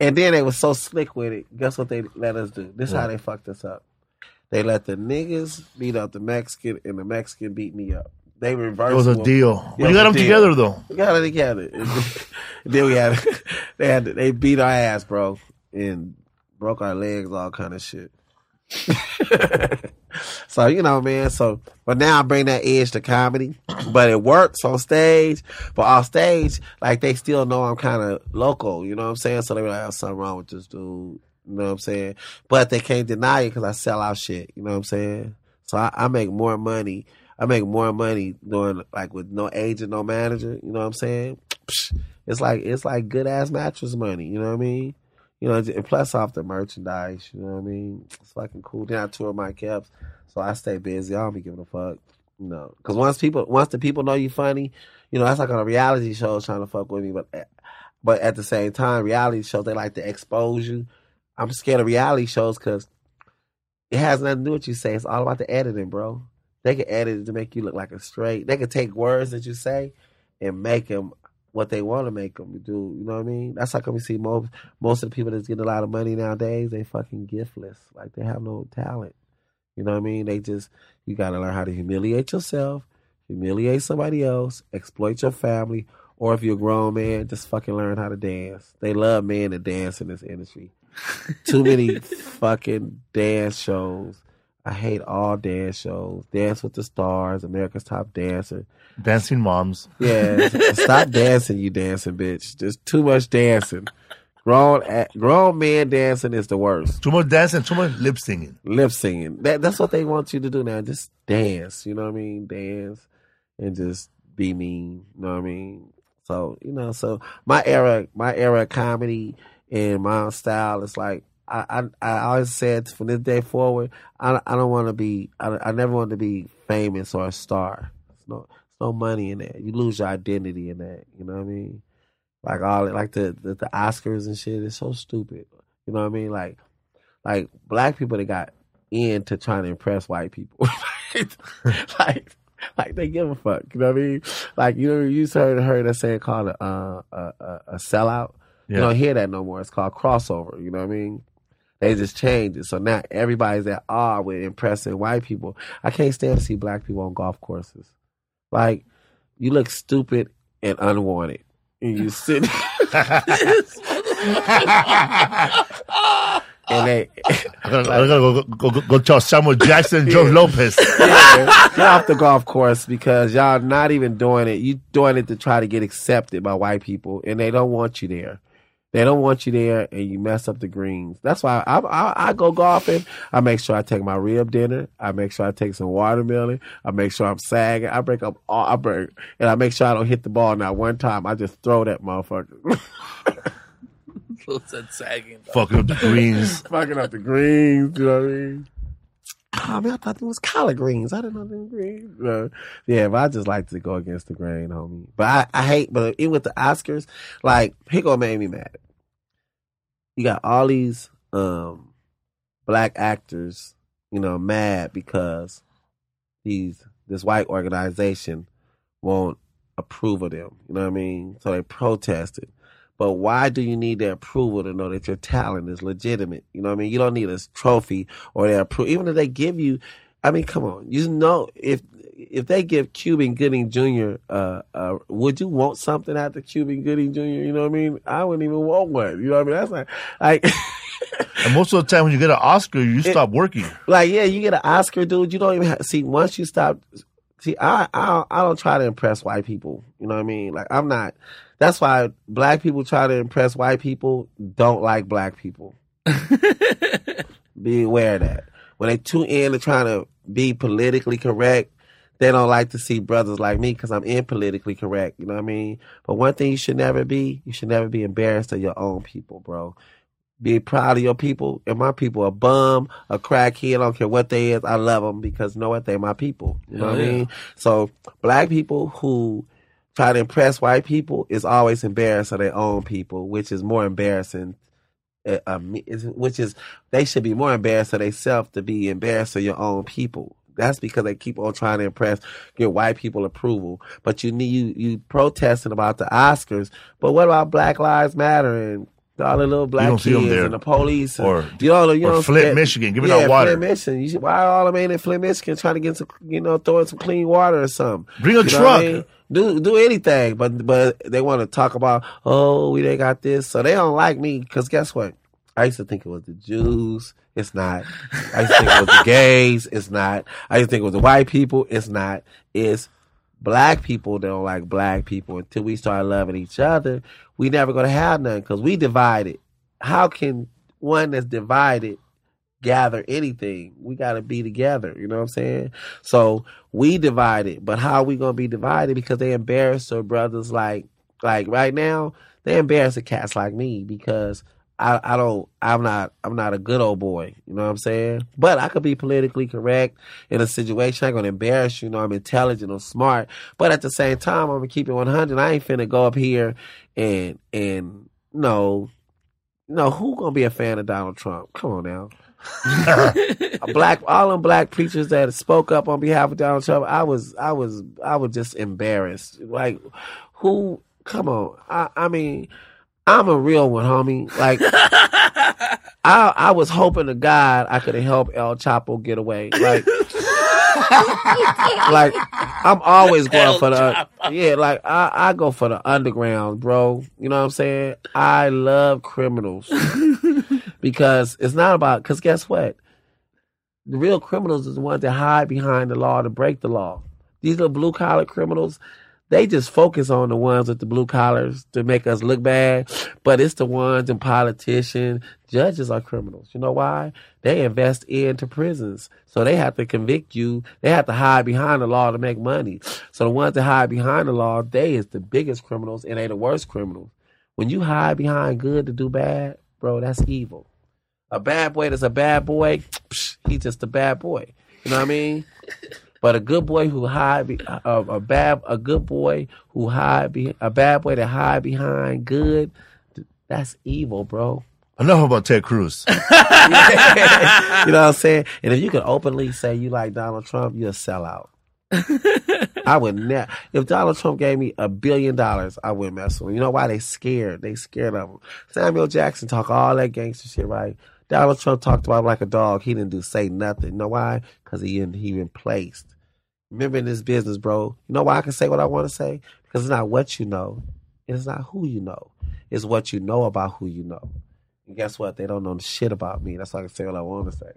and then they was so slick with it. Guess what they let us do? This is how they fucked us up. They let the niggas beat up the Mexican, and the Mexican beat me up. They reversed. It was a them. deal. Yeah, you got them deal. together, though. We got them together. And then we had, they had, to, they beat our ass, bro, and broke our legs, all kind of shit. So you know, man. So, but now I bring that edge to comedy, but it works on stage. But off stage, like they still know I'm kind of local. You know what I'm saying? So they were like, oh, "Something wrong with this dude." You know what I'm saying? But they can't deny it because I sell out shit. You know what I'm saying? So I, I make more money. I make more money doing like with no agent, no manager. You know what I'm saying? It's like it's like good ass mattress money. You know what I mean? You know, and plus off the merchandise. You know what I mean? It's fucking cool. Then I tour Mike Epps, so I stay busy. I don't be giving a fuck. You know, because once people once the people know you funny, you know that's like on a reality show trying to fuck with me. But but at the same time, reality shows they like to expose you. I'm scared of reality shows because it has nothing to do with what you say. It's all about the editing, bro. They can edit it to make you look like a straight. They can take words that you say and make them what they want to make them do. You know what I mean? That's how come we see most, most of the people that's getting a lot of money nowadays, they fucking giftless. Like, they have no talent. You know what I mean? They just, you got to learn how to humiliate yourself, humiliate somebody else, exploit your family, or if you're a grown man, just fucking learn how to dance. They love men to dance in this industry. Too many fucking dance shows. I hate all dance shows. Dance with the Stars, America's Top Dancer, Dancing Moms. Yeah, stop dancing, you dancing bitch. There's too much dancing. Grown grown man dancing is the worst. Too much dancing, too much lip singing. Lip singing. That that's what they want you to do now. Just dance. You know what I mean? Dance and just be mean. You know what I mean? So you know. So my era, my era of comedy. And my style is like, I, I, I always said from this day forward, I, I don't want to be, I, I never want to be famous or a star. There's no, there's no money in that. You lose your identity in that. You know what I mean? Like all, like the, the, the Oscars and shit is so stupid. You know what I mean? Like, like black people that got into trying to impress white people. like, like they give a fuck. You know what I mean? Like you know, you heard heard that saying called a, uh, a, a, a sellout. Yeah. You don't hear that no more. It's called crossover. You know what I mean? They just changed it. So now everybody's at awe with impressing white people. I can't stand to see black people on golf courses. Like, you look stupid and unwanted. And you sit and they I'm gonna, like, I'm gonna go, go, go talk Samuel Jackson, Joe yeah. Lopez. Yeah, get off the golf course because y'all not even doing it. You doing it to try to get accepted by white people, and they don't want you there. They don't want you there, and you mess up the greens. That's why I, I, I go golfing. I make sure I take my rib dinner. I make sure I take some watermelon. I make sure I'm sagging. I break up all I break, and I make sure I don't hit the ball not one time. I just throw that motherfucker. Sagging, fucking up the greens. Fucking up the greens, you know what I mean? I mean, I thought it was collard greens. I didn't know they were greens. No. Yeah, but I just like to go against the grain, homie. But I, I hate, but even with the Oscars, like, Pico made me mad. You got all these um, black actors, you know, mad because these this white organization won't approve of them. You know what I mean? So they protested. But why do you need their approval to know that your talent is legitimate? You know what I mean? You don't need a trophy or their approval. Even if they give you, I mean, come on. You know, if if they give Cuban Gooding Junior, uh, uh, would you want something after Cuban Gooding Junior? You know what I mean? I wouldn't even want one. You know what I mean? That's like, like and most of the time when you get an Oscar, you it, stop working. Like, yeah, you get an Oscar, dude. You don't even have, see, once you stop, see, I, I, I don't try to impress white people. You know what I mean? Like, I'm not. That's why black people try to impress white people, don't like black people. Be aware of that. When they tune in to trying to be politically correct, they don't like to see brothers like me because I'm in politically correct. You know what I mean? But one thing you should never be, you should never be embarrassed of your own people, bro. Be proud of your people. And my people are bum, a crackhead, I don't care what they is. I love them because, you know what, they my people. You know oh, what I yeah. mean? So black people who try to impress white people is always embarrassed of their own people, which is more embarrassing. Uh, um, which is they should be more embarrassed of themselves to be embarrassed of your own people. That's because they keep on trying to impress, get white people approval. But you need you, you protesting about the Oscars. But what about Black Lives Matter and all the little black kids there, and the police, and, or you know, you or know, Flint, that, Michigan, give me yeah, that water. Flint, Michigan. You should, why are all the men in Flint, Michigan trying to get some, you know, throwing some clean water or something? Bring a you truck. I mean? Do do anything, but but they want to talk about oh we they got this, so they don't like me because guess what? I used to think it was the Jews. It's not. I used to think it was the gays. It's not. I used to think it was the white people. It's not. It's black people that don't like black people. Until we start loving each other, we never going to have nothing because we divided. How can one that's divided gather anything? We got to be together. You know what I'm saying? So we divided, but how are we going to be divided? Because they embarrassed their brothers like, like right now, they embarrassed the cats like me because I, I don't, I'm not, I'm not a good old boy. You know what I'm saying? But I could be politically correct in a situation. I'm going to embarrass you. You know, I'm intelligent, I'm smart. But at the same time, I'm going to keep it one hundred. I ain't finna go up here and, and no, no, who going to be a fan of Donald Trump? Come on now. black, all them black preachers that spoke up on behalf of Donald Trump, I was, I was, I was just embarrassed. Like, who, come on. I, I mean, I'm a real one, homie. Like, I I was hoping to God I could have helped El Chapo get away. Like, like I'm always going El for the Chapo. Yeah. Like I, I go for the underground, bro. You know what I'm saying? I love criminals because it's not about. Because guess what? The real criminals is the ones that hide behind the law to break the law. These little blue collar criminals. They just focus on the ones with the blue collars to make us look bad, but it's the ones and politicians, judges are criminals. You know why? They invest into prisons, so they have to convict you. They have to hide behind the law to make money. So the ones that hide behind the law, they is the biggest criminals and they the worst criminals. When you hide behind good to do bad, bro, that's evil. A bad boy that's a bad boy, he's just a bad boy. You know what I mean? But a good boy who hide uh, a bad a good boy who hide be, a bad boy that hide behind good, that's evil, bro. Enough about Ted Cruz. Yeah. You know what I'm saying? And if you can openly say you like Donald Trump, you're a sellout. I would never. If Donald Trump gave me a billion dollars, I wouldn't mess with him. You know why? They scared. They scared of him. Samuel Jackson talk all that gangster shit, right? Donald Trump talked about him like a dog. He didn't do say nothing. You know why? Because he didn't even placed. Remember in this business, bro, you know why I can say what I want to say? Because it's not what you know. It's not who you know. It's what you know about who you know. And guess what? They don't know shit about me. That's why I can say what I want to say.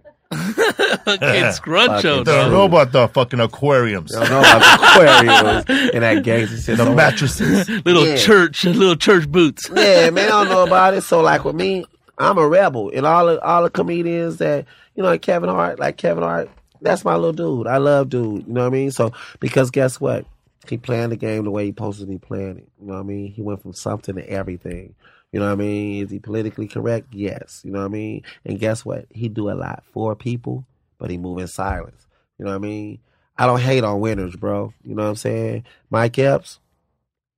Okay, Scruncho. They don't know about the fucking aquariums. They don't know about the aquariums and that gangster shit. The mattresses. Little yeah. church, little church boots. Yeah, man, they don't know about it. So like with me, I'm a rebel, and all the, all the comedians that, you know, like Kevin Hart, like Kevin Hart, that's my little dude. I love dude, you know what I mean? So, because guess what? He playing the game the way he supposed to be playing it, you know what I mean? He went from something to everything, you know what I mean? Is he politically correct? Yes, you know what I mean? And guess what? He do a lot for people, but he move in silence, you know what I mean? I don't hate on winners, bro, you know what I'm saying? Mike Epps,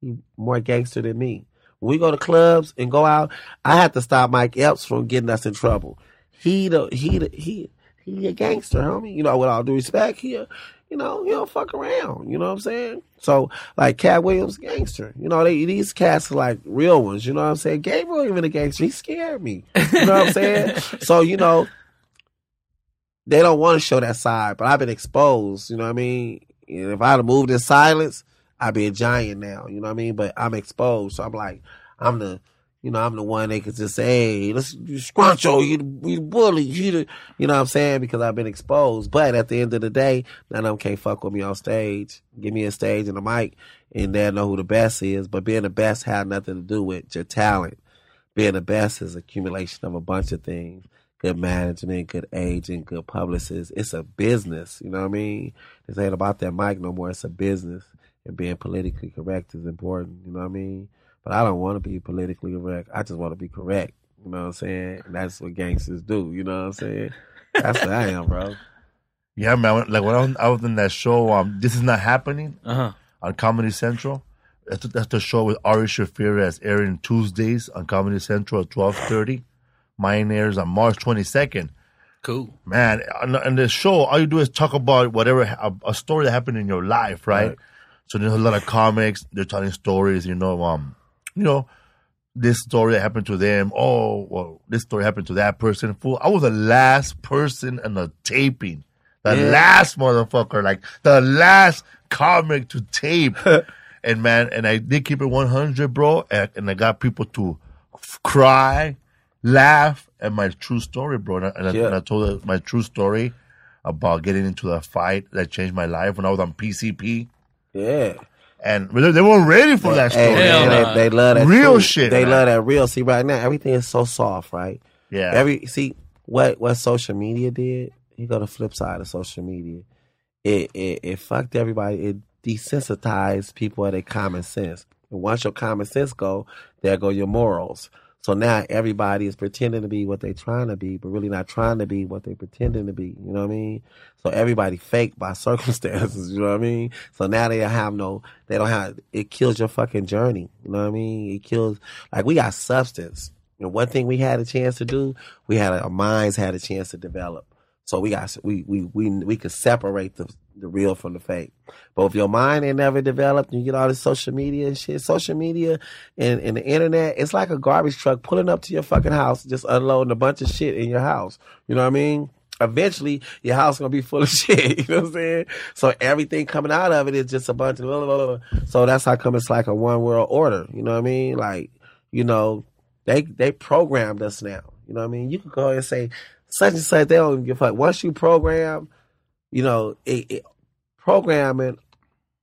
he more gangster than me. When we go to clubs and go out, I have to stop Mike Epps from getting us in trouble. He the, he the, he he a gangster, homie. You know, with all due respect, he a, you know, he don't fuck around. You know what I'm saying? So, like, Cat Williams, gangster. You know, they, these cats are, like, real ones. You know what I'm saying? Gabriel even a gangster. He scared me. You know what I'm saying? So, you know, they don't want to show that side, but I've been exposed. You know what I mean? And if I had moved in silence, I'd be a giant now. You know what I mean? But I'm exposed. So, I'm like, I'm the... You know, I'm the one they could just say, hey, let's Scruncho, you the, you the bully, you the, you know what I'm saying? Because I've been exposed. But at the end of the day, none of them can't fuck with me on stage. Give me a stage and a mic, and they'll know who the best is. But being the best had nothing to do with your talent. Being the best is accumulation of a bunch of things. Good management, good agent, good publicist. It's a business, you know what I mean? This ain't about that mic no more. It's a business. And being politically correct is important, you know what I mean? But I don't want to be politically correct. I just want to be correct. You know what I'm saying? And that's what gangsters do. You know what I'm saying? That's what I am, bro. Yeah, man. Like when I was, I was in that show, um, This Is Not Happening uh-huh. on Comedy Central. That's, that's the show with Ari Stifler that's airing Tuesdays on Comedy Central at twelve thirty. Mine airs on March twenty-second. Cool. Man, and the show, all you do is talk about whatever, a, a story that happened in your life, right? right? So there's a lot of comics. They're telling stories, you know, um, you know, this story that happened to them. Oh, well, this story happened to that person. Fool, I was the last person in the taping. The yeah. last motherfucker, like the last comic to tape. And man, and I did keep it one hundred, bro. And, and I got people to f- cry, laugh at my true story, bro. And I, and yeah. I, and I told my true story about getting into a fight that changed my life when I was on P C P. Yeah. And they weren't ready for that story. Hey, yeah, they, they love that real truth. Shit. They man. love that real. See, right now everything is so soft, right? Yeah. Every see what what social media did. You go to the flip side of social media. It it, it fucked everybody. It desensitized people of their common sense. And once your common sense go, there go your morals. So now everybody is pretending to be what they're trying to be, but really not trying to be what they're pretending to be. You know what I mean? So everybody fake by circumstances. You know what I mean? So now they don't have no, they don't have, it kills your fucking journey. You know what I mean? It kills, like we got substance. And one thing we had a chance to do, we had, a, our minds had a chance to develop. So we got, we, we, we, we could separate the, the real from the fake. But if your mind ain't never developed and you get all this social media and shit, social media and, and the internet, it's like a garbage truck pulling up to your fucking house, just unloading a bunch of shit in your house. You know what I mean? Eventually, your house going to be full of shit. You know what I'm saying? So everything coming out of it is just a bunch of blah, blah, blah, blah. So that's how come it's like a one world order. You know what I mean? Like, you know, they, they programmed us now. You know what I mean? You can go and say, such and such, they don't even give a fuck. Once you program, you know, it, it, programming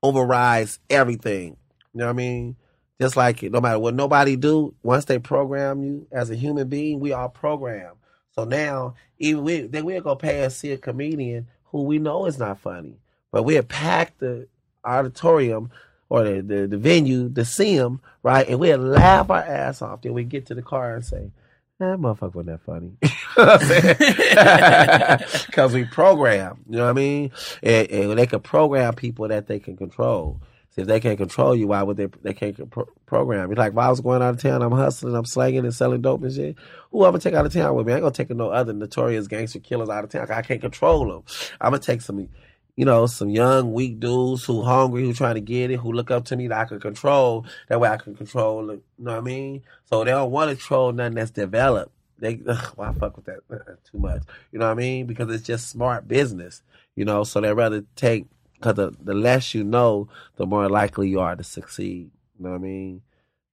overrides everything. You know what I mean? Just like it, no matter what nobody do, once they program you as a human being, we are programmed. So now, even we, they, we're going to pay and see a comedian who we know is not funny. But we'll pack the auditorium or the, the, the venue to see him, right? And we'll laugh our ass off. Then we get to the car and say, that motherfucker wasn't that funny. Because we program, you know what I mean? And, and they can program people that they can control. So if they can't control you, why would they They can't pro- program? It's like, if I was going out of town, I'm hustling, I'm slanging and selling dope and shit, who I'm going to take out of town with me? I ain't going to take no other notorious gangster killers out of town. I can't control them. I'm going to take some, you know, some young, weak dudes who hungry, who trying to get it, who look up to me that I can control. That way I can control it. You know what I mean? So they don't want to control nothing that's developed. They, ugh, why fuck with that uh, too much? You know what I mean? Because it's just smart business, you know? So they rather take, because the, the less you know, the more likely you are to succeed. You know what I mean?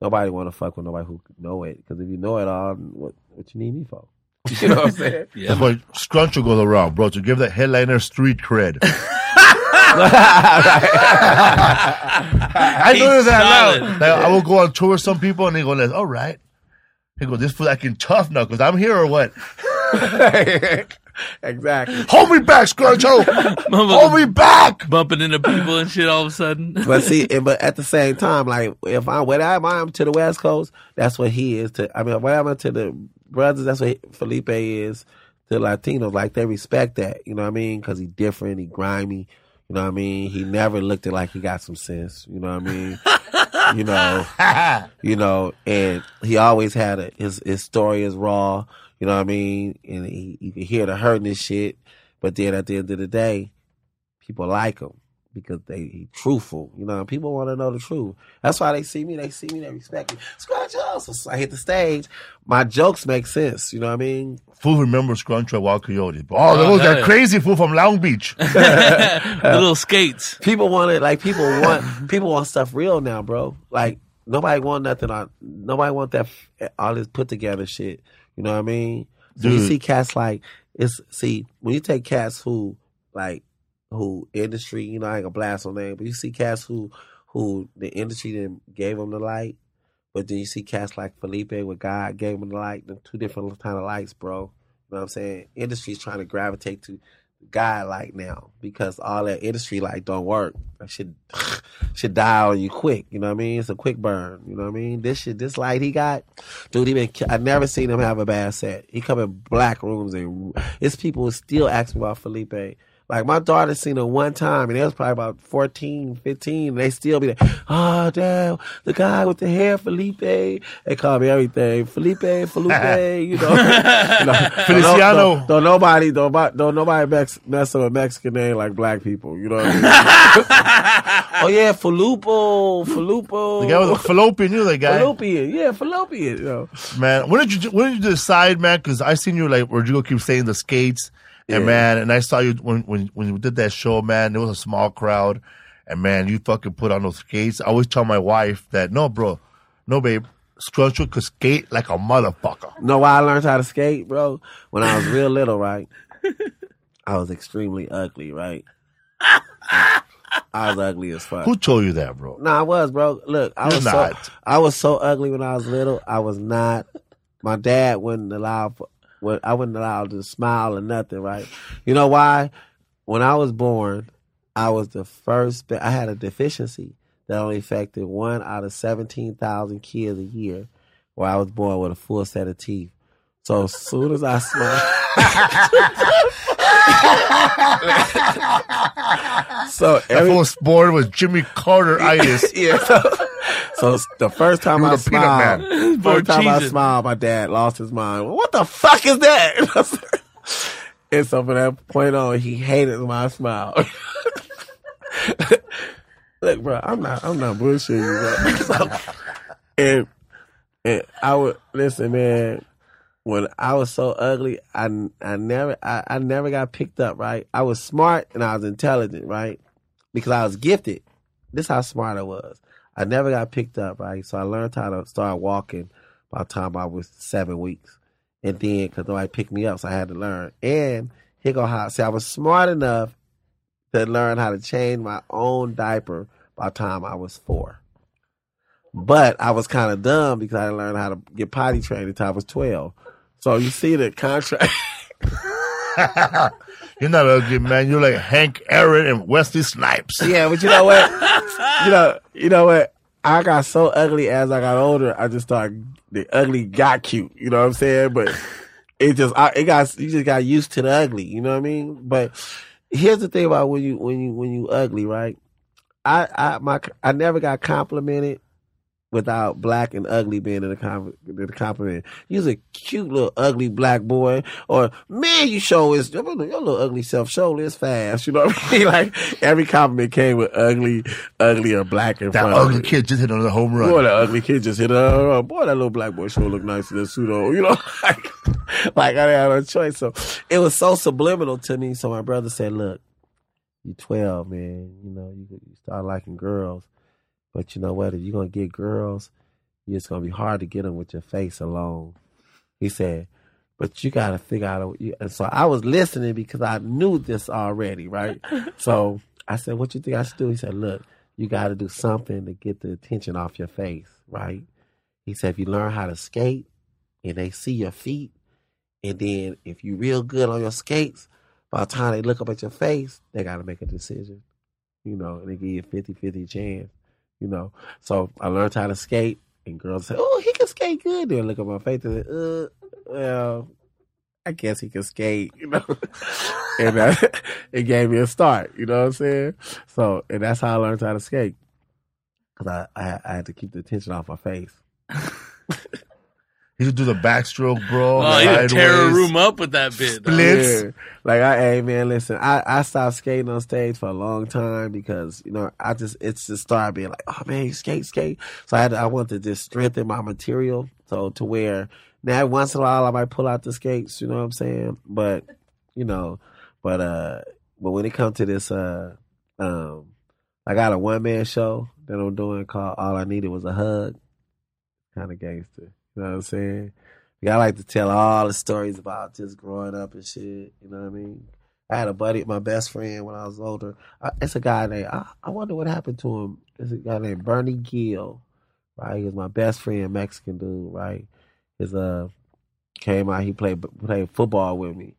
Nobody want to fuck with nobody who know it. Because if you know it all, what, what you need me for? You know what I'm saying? Yeah. That's why Scruncho goes around, bro, to give that headliner street cred. I noticed that loud. Like, I will go on tour with some people and they go, all right. He goes, this fool acting tough now because I'm here or what? Exactly. Hold me back, Scruncho. Hold me back. Bumping into people and shit all of a sudden. But see, but at the same time, like, if I, whenever I'm to the West Coast, that's what he is to, I mean, whenever I'm to the brothers, that's what Felipe is to Latinos. Like, they respect that, you know what I mean? Because he's different, he grimy, you know what I mean? He never looked at like he got some sense, you know what I mean? You know, you know, and he always had a, his, his story is raw, you know what I mean? And he, you can hear the hurt and shit, but then at the end of the day, people like him because they he truthful. You know, people want to know the truth. That's why they see me. They see me. They respect me. Scruncho. I hit the stage. My jokes make sense. You know what I mean? Fool remembers Scruncho at Wild Coyotes. Oh, oh, there was that crazy fool from Long Beach. Little skates. People want it. Like people want. People want stuff real now, bro. Like nobody want nothing on. Nobody want that all this put together shit. You know what I mean? So you see cats like it's. See when you take cats who like. Who industry, you know, I ain't gonna blast on name, but you see cats who, who the industry didn't gave them the light, but then you see cats like Felipe with God gave them the light, the two different kind of lights, bro. You know what I'm saying? Industry's trying to gravitate to God light now because all that industry light don't work. That shit should die on you quick. You know what I mean? It's a quick burn. You know what I mean? This shit, this light he got, dude. He been. I never seen him have a bad set. He come in black rooms and it's people who still ask me about Felipe. Like, my daughter seen her one time, and it was probably about fourteen, fifteen, and they still be like, oh, damn, the guy with the hair, Felipe. They call me everything. Felipe, Felipe, you know. No, Feliciano. Don't, don't, don't nobody, don't, don't nobody mess, mess up a Mexican name like black people, you know what I mean? Oh, yeah, Falupo, Falupo. The guy was a Fallopian, you know that guy? Fallopian, yeah, Fallopian, you know. Man, when did you, when did you decide, man, because I seen you, like, Rodrigo keeps saying the skates. Yeah. And man, and I saw you when when when you did that show, man. It was a small crowd, and man, you fucking put on those skates. I always tell my wife that, no, bro, no, babe, Scruncho could skate like a motherfucker. You know why I learned how to skate, bro? When I was real little, right? I was extremely ugly, right? I was ugly as fuck. Who told you that, bro? No, nah, I was, bro. Look, I You're was not. So, I was so ugly when I was little. I was not. My dad wouldn't allow. For, Well, I wasn't allowed to smile or nothing, right? You know why? When I was born, I was the first. I had a deficiency that only affected one out of seventeen thousand kids a year where I was born with a full set of teeth. So as soon as I smiled. So everyone was born with Jimmy Carter-itis. Yeah. So the first time I smiled, first Lord time Jesus. I smiled, my dad lost his mind. What the fuck is that? And so from that point on, he hated my smile. Look, bro, I'm not, I'm not bullshitting you, bro. So, and and I would listen, man. When I was so ugly, I, I never, I, I never got picked up. Right, I was smart and I was intelligent, right? Because I was gifted. This is how smart I was. I never got picked up, right? So I learned how to start walking by the time I was seven weeks. And then, because nobody picked me up, so I had to learn. And here go how, see, I was smart enough to learn how to change my own diaper by the time I was four. But I was kind of dumb because I didn't learn how to get potty trained until I was twelve. So you see the contract. You're not ugly, man. You're like Hank Aaron and Wesley Snipes. Yeah, but you know what? you know, you know what? I got so ugly as I got older. I just thought the ugly got cute. You know what I'm saying? But it just, I, it got you just got used to the ugly. You know what I mean? But here's the thing about when you when you when you ugly, right? I I my I never got complimented without black and ugly being in the, com- in the compliment. You's a cute little ugly black boy, or man, you show is your little ugly self show is fast. You know what I mean? Like every compliment came with ugly, ugly or black in that front. That ugly of kid just hit another home run. Boy, that ugly kid just hit another home run. Boy, that little black boy sure look nice in that suit on. You know, like, like I didn't have no choice. So it was so subliminal to me. So my brother said, "Look, you twelve, man. You know, you, you start liking girls." But you know what? If you're going to get girls, it's going to be hard to get them with your face alone. He said, but you got to figure out. And so I was listening because I knew this already, right? So I said, what you think I should do? He said, look, you got to do something to get the attention off your face, right? He said, if you learn how to skate and they see your feet, and then if you real good on your skates, by the time they look up at your face, they got to make a decision, you know, and they give you a fifty-fifty chance. You know, so I learned how to skate, and girls say, "Oh, he can skate good." They look at my face and say, "Uh, well, I guess he can skate." You know, and uh, it gave me a start. You know what I'm saying? So, and that's how I learned how to skate, because I, I I had to keep the attention off my face. You could do the backstroke, bro. Oh, like, you tear a room up with that bit. Splits. Yeah. Like, I, hey, man, listen, I, I stopped skating on stage for a long time because, you know, I just, it's just started being like, oh, man, skate, skate. So I had to, I wanted to just strengthen my material. So to where now once in a while I might pull out the skates, you know what I'm saying? But, you know, but, uh, but when it comes to this, uh, um, I got a one-man show that I'm doing called All I Needed Was a Hug. Kind of gangster. You know what I'm saying? I like to tell all the stories about just growing up and shit. You know what I mean? I had a buddy, my best friend when I was older. I, it's a guy named, I, I wonder what happened to him. It's a guy named Bernie Gill, right? He was my best friend, Mexican dude, right? His, uh, came out, he played, played football with me.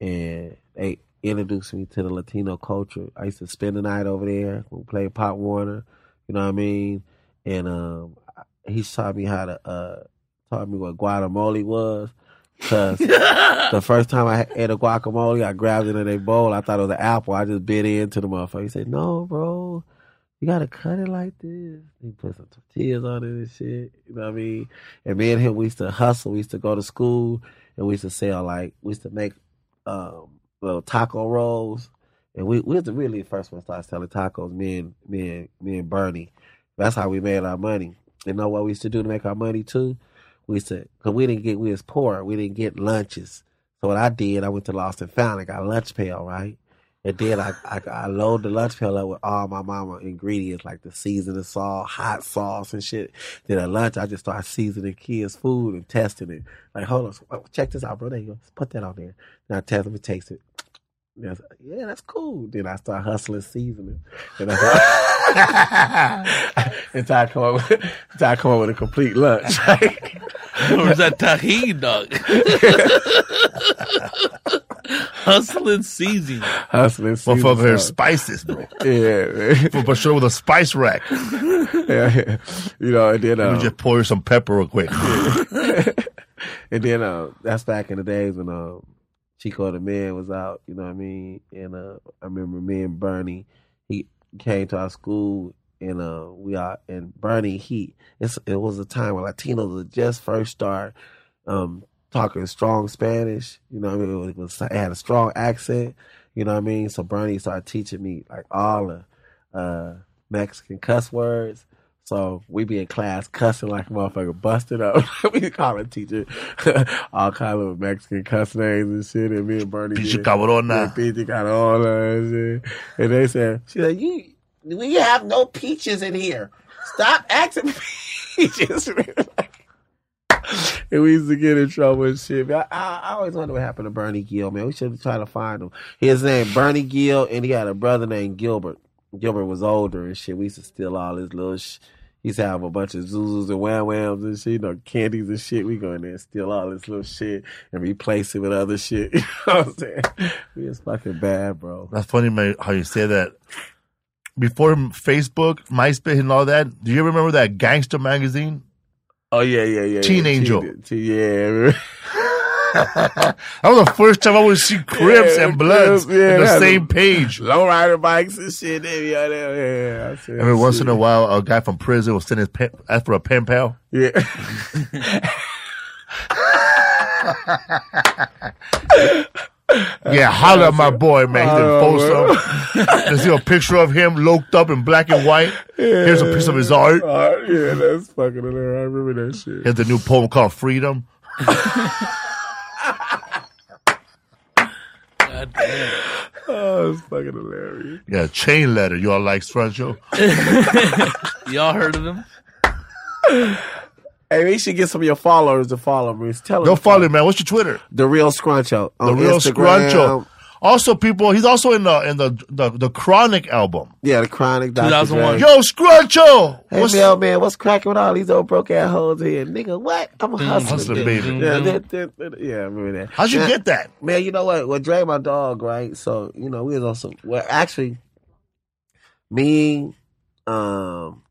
And they introduced me to the Latino culture. I used to spend the night over there. We played Pop Warner. You know what I mean? And um, he taught me how to, uh, taught me what guacamole was, because the first time I ate a guacamole, I grabbed it in a bowl. I thought it was an apple. I just bit into the motherfucker. He said, no, bro, you got to cut it like this. He put some tortillas on it and shit. You know what I mean? And me and him, we used to hustle. We used to go to school, and we used to sell, like, we used to make um, little taco rolls. And we, we was really the first one to start selling tacos, me and, me and, me and Bernie. That's how we made our money. You know what we used to do to make our money, too? We said, because we didn't get, we was poor. We didn't get lunches. So what I did, I went to Lost and Found and got a lunch pail, right? And then I, I, I load the lunch pail up with all my mama ingredients, like the seasoning salt, hot sauce and shit. Then at lunch, I just started seasoning kids' food and testing it. Like, hold on, check this out, bro. There you go. Put that on there. Then I test them, it taste it. And I was like, yeah, that's cool. Then I start hustling seasoning. And I like, until, I come up with, until I come up with a complete lunch. Right? Or is that tahini, dog? Hustling seasoning. Hustling seasoning. Well, for their spices, bro. Yeah, man. For, for sure with a spice rack. Yeah, yeah. You know, and then... Um, you just pour some pepper real quick. And then, uh, that's back in the days when uh, Chico the Man was out, you know what I mean? And uh, I remember me and Bernie, he came to our school. And uh, we are and Bernie. He it's, it was a time when Latinos would just first start um, talking strong Spanish. You know what I mean? It, was, it had a strong accent. You know what I mean? So Bernie started teaching me like all the uh, Mexican cuss words. So we be in class cussing like a motherfucker, busted up. We call a teacher all kinds of Mexican cuss names and shit. And me and Bernie, picha cabrona, picha cabrona, and shit. And they said, she like you. We have no peaches in here. Stop acting peaches. And we used to get in trouble and shit. I, I, I always wonder what happened to Bernie Gill, man. We should have tried to find him. His name, Bernie Gill, and he had a brother named Gilbert. Gilbert was older and shit. We used to steal all his little shit. He used to have a bunch of Zuzus and Wham Whams and shit, you know, candies and shit. We go in there and steal all this little shit and replace it with other shit. You know what I'm saying? We was fucking bad, bro. That's funny, man, how you say that. Before Facebook, MySpace, and all that, do you remember that Gangster magazine? Oh, yeah, yeah, yeah. Teen yeah, Angel. Teen, teen, yeah. That was the first time I would see Crips yeah, and Bloods yeah, on the same page. Lowrider bikes and shit. They be out there. Yeah, I see, Every I once in a while, a guy from prison will send his pen, ask for a pen pal. Yeah. Yeah, holler at my boy, man. He's in Folsom. There's a picture of him loped up in black and white. Yeah, here's a piece of his art. art. Yeah, that's fucking hilarious. I remember that shit. Here's the new poem called Freedom. God damn. Oh, it's fucking hilarious. Yeah, Chain Letter. Y'all like Scruncho? Y'all heard of him? Hey, we should get some of your followers to follow me. Tell them. Don't follow him, man. What's your Twitter? The Real Scruncho. The Real Instagram. Scruncho. Also, people, he's also in the in the the, the Chronic album. Yeah, the Chronic. two thousand one. Yo, Scruncho. Hey, what's, yo, man, what's cracking with all these old broke ass hoes here, nigga? What? I'm a hustler, mm, baby. Yeah, that, that, that, yeah, I remember that. How'd you now, get that, man? You know what? Well, Dre, my dog, right? So you know, we was on some. Well, actually, me, um,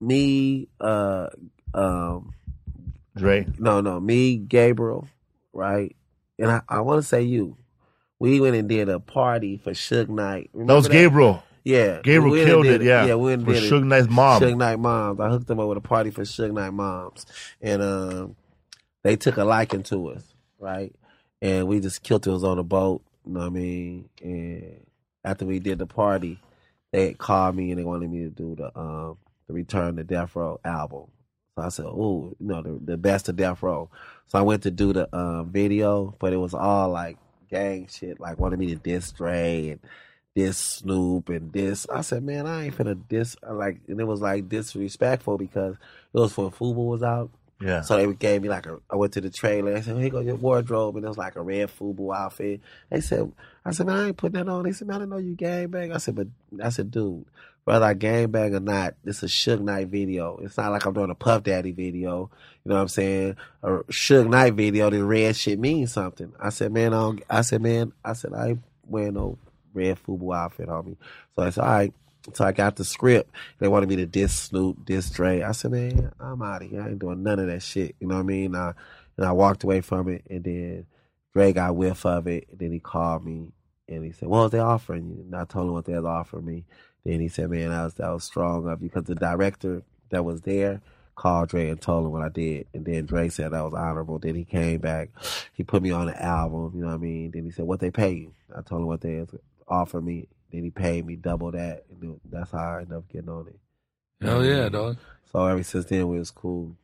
me, uh. Um, Dre. No, no, me, Gabriel, right? And I, I want to say you. We went and did a party for Suge Knight. Remember that was that? Gabriel. Yeah, Gabriel we killed it. it. Yeah, yeah, we went and for did Suge Knight's mom. Suge Knight moms. I hooked them up with a party for Suge Knight moms, and um, they took a liking to us, right? And we just killed it. It was on a boat, you know what I mean? And after we did the party, they had called me and they wanted me to do the um, the Return to Death Row album. So I said, ooh, you know, the, the best of Death Row. So I went to do the um, video, but it was all like gang shit, like wanted me to diss Dre and diss Snoop and diss. I said, man, I ain't finna diss. Like, and it was like disrespectful because it was when Fubu was out. Yeah. So they gave me like a, I went to the trailer. I said, here go your wardrobe. And it was like a red Fubu outfit. They said, I said, man, I ain't putting that on. They said, man, I didn't know you gangbang. I said, but I said, dude, whether I gangbang or not, this is Suge Knight video. It's not like I'm doing a Puff Daddy video. You know what I'm saying? A Suge Knight video, the red shit means something. I said, man, I, don't, I said, man, I said, I ain't wearing no red Fubu outfit, homie. So I said, all right. So I got the script. They wanted me to diss Snoop, diss Dre. I said, man, I'm out of here. I ain't doing none of that shit. You know what I mean? I, and I walked away from it. And then Dre got whiff of it. And then he called me. And he said, what was they offering you? And I told him what they was offering me. Then he said, man, that was, that was strong of you. Because the director that was there called Dre and told him what I did. And then Dre said that was honorable. Then he came back. He put me on the album. You know what I mean? Then he said, what they pay you? I told him what they offered me. Then he paid me double that. And that's how I ended up getting on it. Hell yeah, dog. So ever since then, we was cool.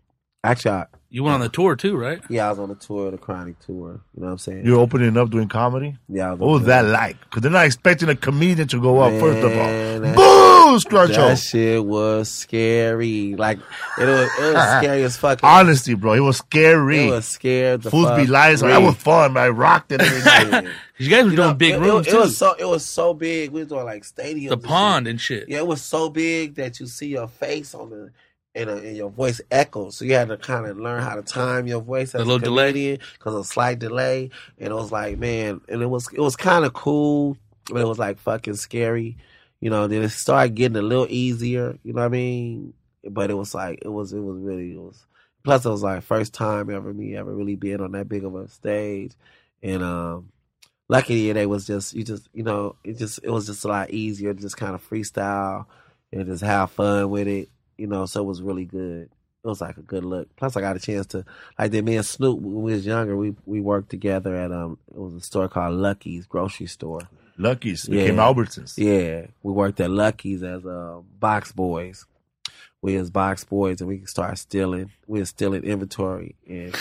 Actually, I, you went on the tour too, right? Yeah, I was on the tour, the Chronic tour. You know what I'm saying? You're opening up doing comedy? Yeah. I was what was that up. like? Because they're not expecting a comedian to go up, man, first of all. Boom, Scruncho. That shit was scary. Like, it was, it was scary as fuck. Honestly, bro, it was scary. It was scared. The Fools fuck be lying. So that was fun, man. I rocked it. Everything. You guys were you doing know, big it, rooms. It, it was so it was so big. We were doing like stadiums, the and pond shit. and shit. Yeah, it was so big that you see your face on the and, a, and your voice echoes. So you had to kind of learn how to time your voice as a little delay because of a slight delay. And it was like, man, and it was it was kind of cool, but it was like fucking scary, you know. Then it started getting a little easier, you know what I mean? But it was like it was it was really it was. Plus, it was like first time ever me ever really being on that big of a stage, and um. Luckily, they was just you just you know it just it was just a lot easier to just kind of freestyle and just have fun with it, you know. So it was really good. It was like a good look. Plus, I got a chance to like that. Me and Snoop, when we was younger, we we worked together at um it was a store called Lucky's grocery store. Lucky's yeah. became Albertsons. Yeah, we worked at Lucky's as uh, box boys. We was box boys, and we could start stealing. We was stealing inventory, and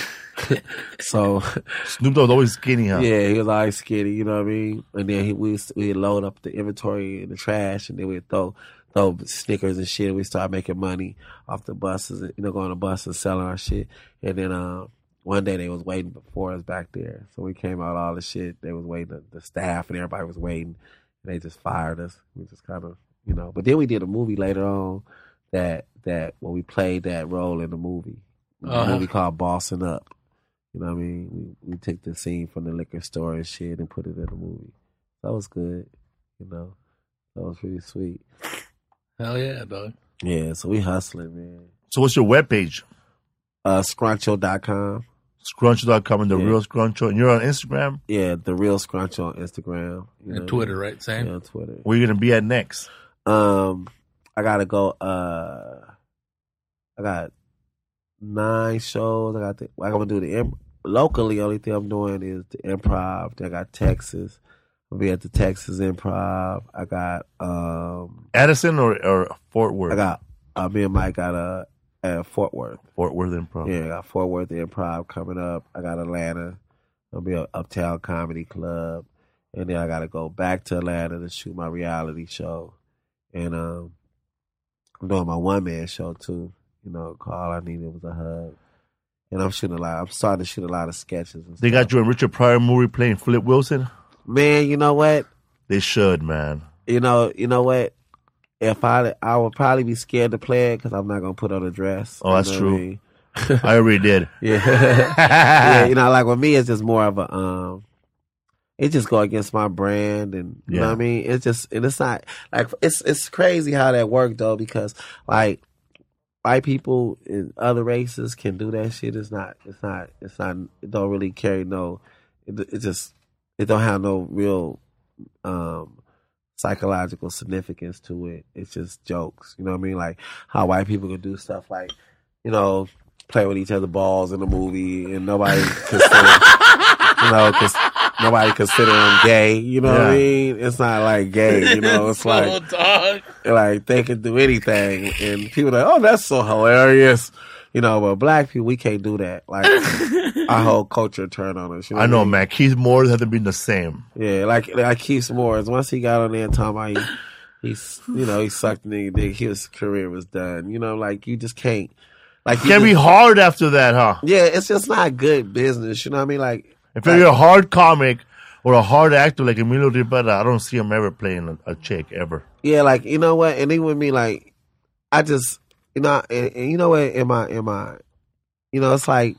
so Snoop Dogg was always skinny, huh? Yeah, he was always skinny. You know what I mean? And then he, we we load up the inventory in the trash, and then we throw throw Snickers and shit. And we start making money off the buses, you know, going to buses and selling our shit. And then uh, one day they was waiting for us back there, so we came out all the shit. They was waiting, the staff and everybody was waiting, and they just fired us. We just kind of, you know. But then we did a movie later on. That that when well, we played that role in the movie, the uh-huh. movie called Bossing Up. You know what I mean? We we took the scene from the liquor store and shit and put it in the movie. That was good, you know. That was pretty sweet. Hell yeah, dog. Yeah, so we hustling, man. So what's your webpage? Uh, Scruncho dot com. Scruncho dot com and The yeah. Real Scruncho. And you're on Instagram? Yeah, The Real Scruncho on Instagram. You and know Twitter, I mean? Right? Same? Yeah, on Twitter. Where you going to be at next? Um... I gotta go. Uh, I got nine shows. I got. The, I'm gonna do the imp- locally. Only thing I'm doing is the improv. Then I got Texas. I'll be at the Texas Improv. I got um, Addison or, or Fort Worth. I got. Uh, me and Mike got a uh, Fort Worth. Fort Worth Improv. Yeah, I got Fort Worth Improv coming up. I got Atlanta. I'll be at Uptown Comedy Club, and then I gotta go back to Atlanta to shoot my reality show, and um. I'm doing my one-man show, too. You know, all I needed was a hug. And I'm shooting a lot. I'm starting to shoot a lot of sketches. And they stuff. Got you and Richard Pryor Murray playing Flip Wilson? Man, you know what? They should, man. You know you know what? If I, I would probably be scared to play it because I'm not going to put on a dress. Oh, that's true. I, mean? I already did. Yeah. Yeah. You know, like with me, it's just more of a... um. It just go against my brand, and you yeah. know what I mean. It's just, and it's not like it's it's crazy how that worked though, because like white people in other races can do that shit. It's not, it's not, it's not. It don't really carry no. It, it just, it don't have no real um, psychological significance to it. It's just jokes, you know what I mean? Like how white people can do stuff like, you know, playing with each other balls in the movie, and nobody considered, you know, because nobody considered him gay. You know yeah. what I mean? It's not like gay. You know, it's, it's like so like they can do anything, and people are like, oh, that's so hilarious. You know, but black people, we can't do that. Like, our whole culture turned on us. You know I know, I mean? man. Keith Moore had to be the same. Yeah, like like Keith Moore. Once he got on there and talking about he, he, you know, he sucked nigga dick. His career was done. You know, like, you just can't. Like, it can be hard after that, huh? Yeah, it's just not good business. You know what I mean? Like, if like, you're a hard comic or a hard actor like Emilio Rivera, I don't see him ever playing a, a chick, ever. Yeah, like, you know what? And even with me, like, I just... You know, and, and you know what? In my, in my, you know, it's like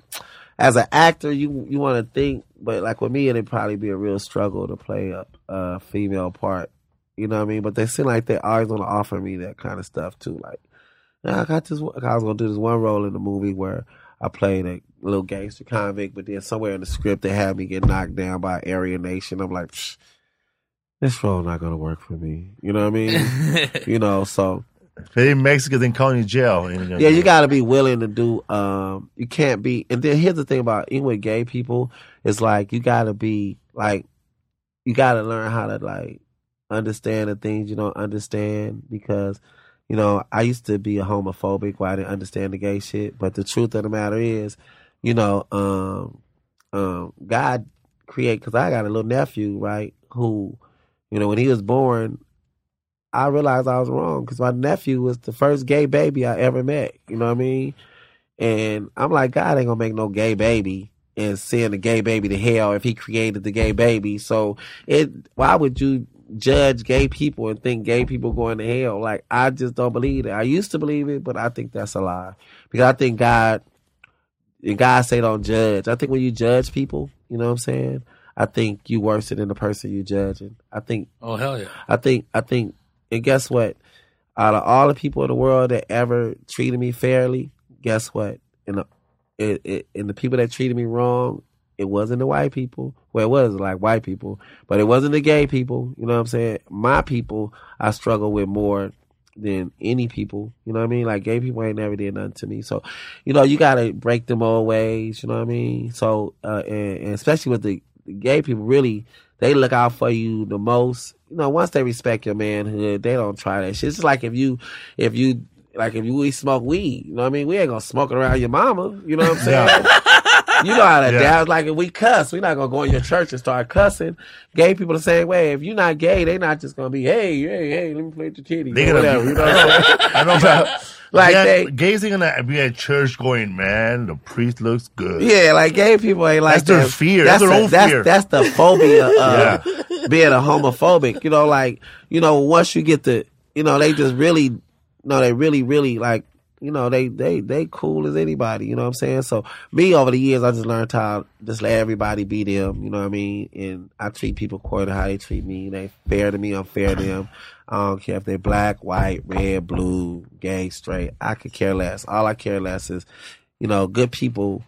as an actor, you you want to think, but like with me, it'd probably be a real struggle to play a, a female part. You know what I mean? But they seem like they always want to offer me that kind of stuff too. Like, nah, I got this. I was gonna do this one role in the movie where I played a little gangster convict, but then somewhere in the script they had me get knocked down by Aryan Nation. I'm like, psh, this role not gonna work for me. You know what I mean? You know, so. If they Mexican, then call you jail. You know, yeah, you got to be willing to do. Um, you can't be. And then here's the thing about even with gay people, it's like you got to be like, you got to learn how to like understand the things you don't understand. Because, you know, I used to be a homophobic where I didn't understand the gay shit. But the truth of the matter is, you know, um, um, God create. Because I got a little nephew, right? Who, you know, when he was born. I realized I was wrong because my nephew was the first gay baby I ever met. You know what I mean? And I'm like, God ain't gonna make no gay baby and send a gay baby to hell if he created the gay baby. So it, why would you judge gay people and think gay people going to hell? Like, I just don't believe it. I used to believe it, but I think that's a lie because I think God, and God say don't judge. I think when you judge people, you know what I'm saying? I think you worse than the person you judging. I think. Oh, hell yeah. I think, I think, And guess what? Out of all the people in the world that ever treated me fairly, guess what? And the, it, it, and the people that treated me wrong, it wasn't the white people. Well, it was like white people, but it wasn't the gay people. You know what I'm saying? My people, I struggle with more than any people. You know what I mean? Like, gay people ain't never did nothing to me. So, you know, you got to break them old ways. You know what I mean? So, uh, and, and especially with the, the gay people, really, they look out for you the most. You know, once they respect your manhood, they don't try that shit. It's just like if you, if you, like if you we smoke weed, you know what I mean? We ain't gonna smoke it around your mama, you know what I'm saying? Yeah. You know how that yeah. is. Like if we cuss, we're not gonna go in your church and start cussing. Gay people the same way. If you're not gay, they not just gonna be, hey, hey, hey, let me play with your kitty. They gonna whatever, be, you know what I'm saying? I don't know. Like yeah, they, gays ain't gonna be at church going, man, the priest looks good. Yeah, like gay people ain't like that's that. Their fear. That's, that's their a, own that's, fear. That's the phobia of yeah. being a homophobic. You know, like, you know, once you get the, you know, they just really, no, they really, really like, you know, they, they, they cool as anybody. You know what I'm saying? So me over the years, I just learned how just let everybody be them. You know what I mean? And I treat people according to how they treat me. They fair to me, I'm fair to them. I don't care if they're black, white, red, blue, gay, straight. I could care less. All I care less is, you know, good people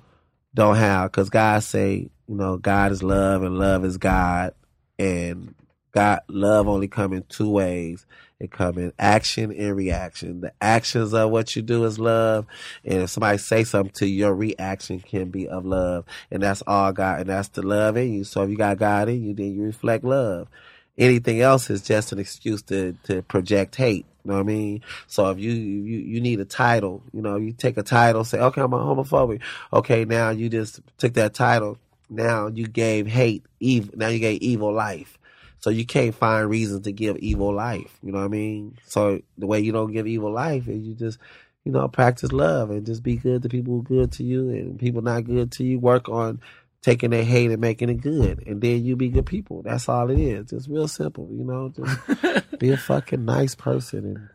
don't have, because God say, you know, God is love and love is God. And God, love only come in two ways. It come in action and reaction. The actions of what you do is love. And if somebody say something to you, your reaction can be of love. And that's all God. And that's the love in you. So if you got God in you, then you reflect love. Anything else is just an excuse to, to project hate. You know what I mean? So if you, you, you need a title, you know, you take a title, say, okay, I'm a homophobic. Okay, now you just took that title. Now you gave hate, evil, now you gave evil life. So you can't find reason to give evil life. You know what I mean? So the way you don't give evil life is you just, you know, practice love and just be good to people who are good to you and people not good to you. Work on taking their hate and making it good, and then you be good people. That's all it is. Just real simple, you know. Just be a fucking nice person and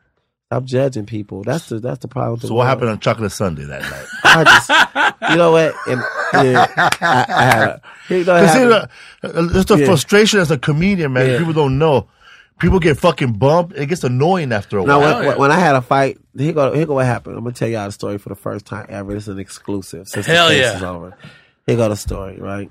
stop judging people. That's the that's the problem. So what happened on Chocolate Sunday that night? I just, you know what? And yeah, I, I had, you know, see, the, it's the yeah. frustration as a comedian, man. Yeah. People don't know. People get fucking bumped. It gets annoying after a no, while. When, yeah. when I had a fight, here go here go what happened. I'm gonna tell y'all the story for the first time ever. It's an exclusive. Since Hell the case yeah. is over. Here go the story, right?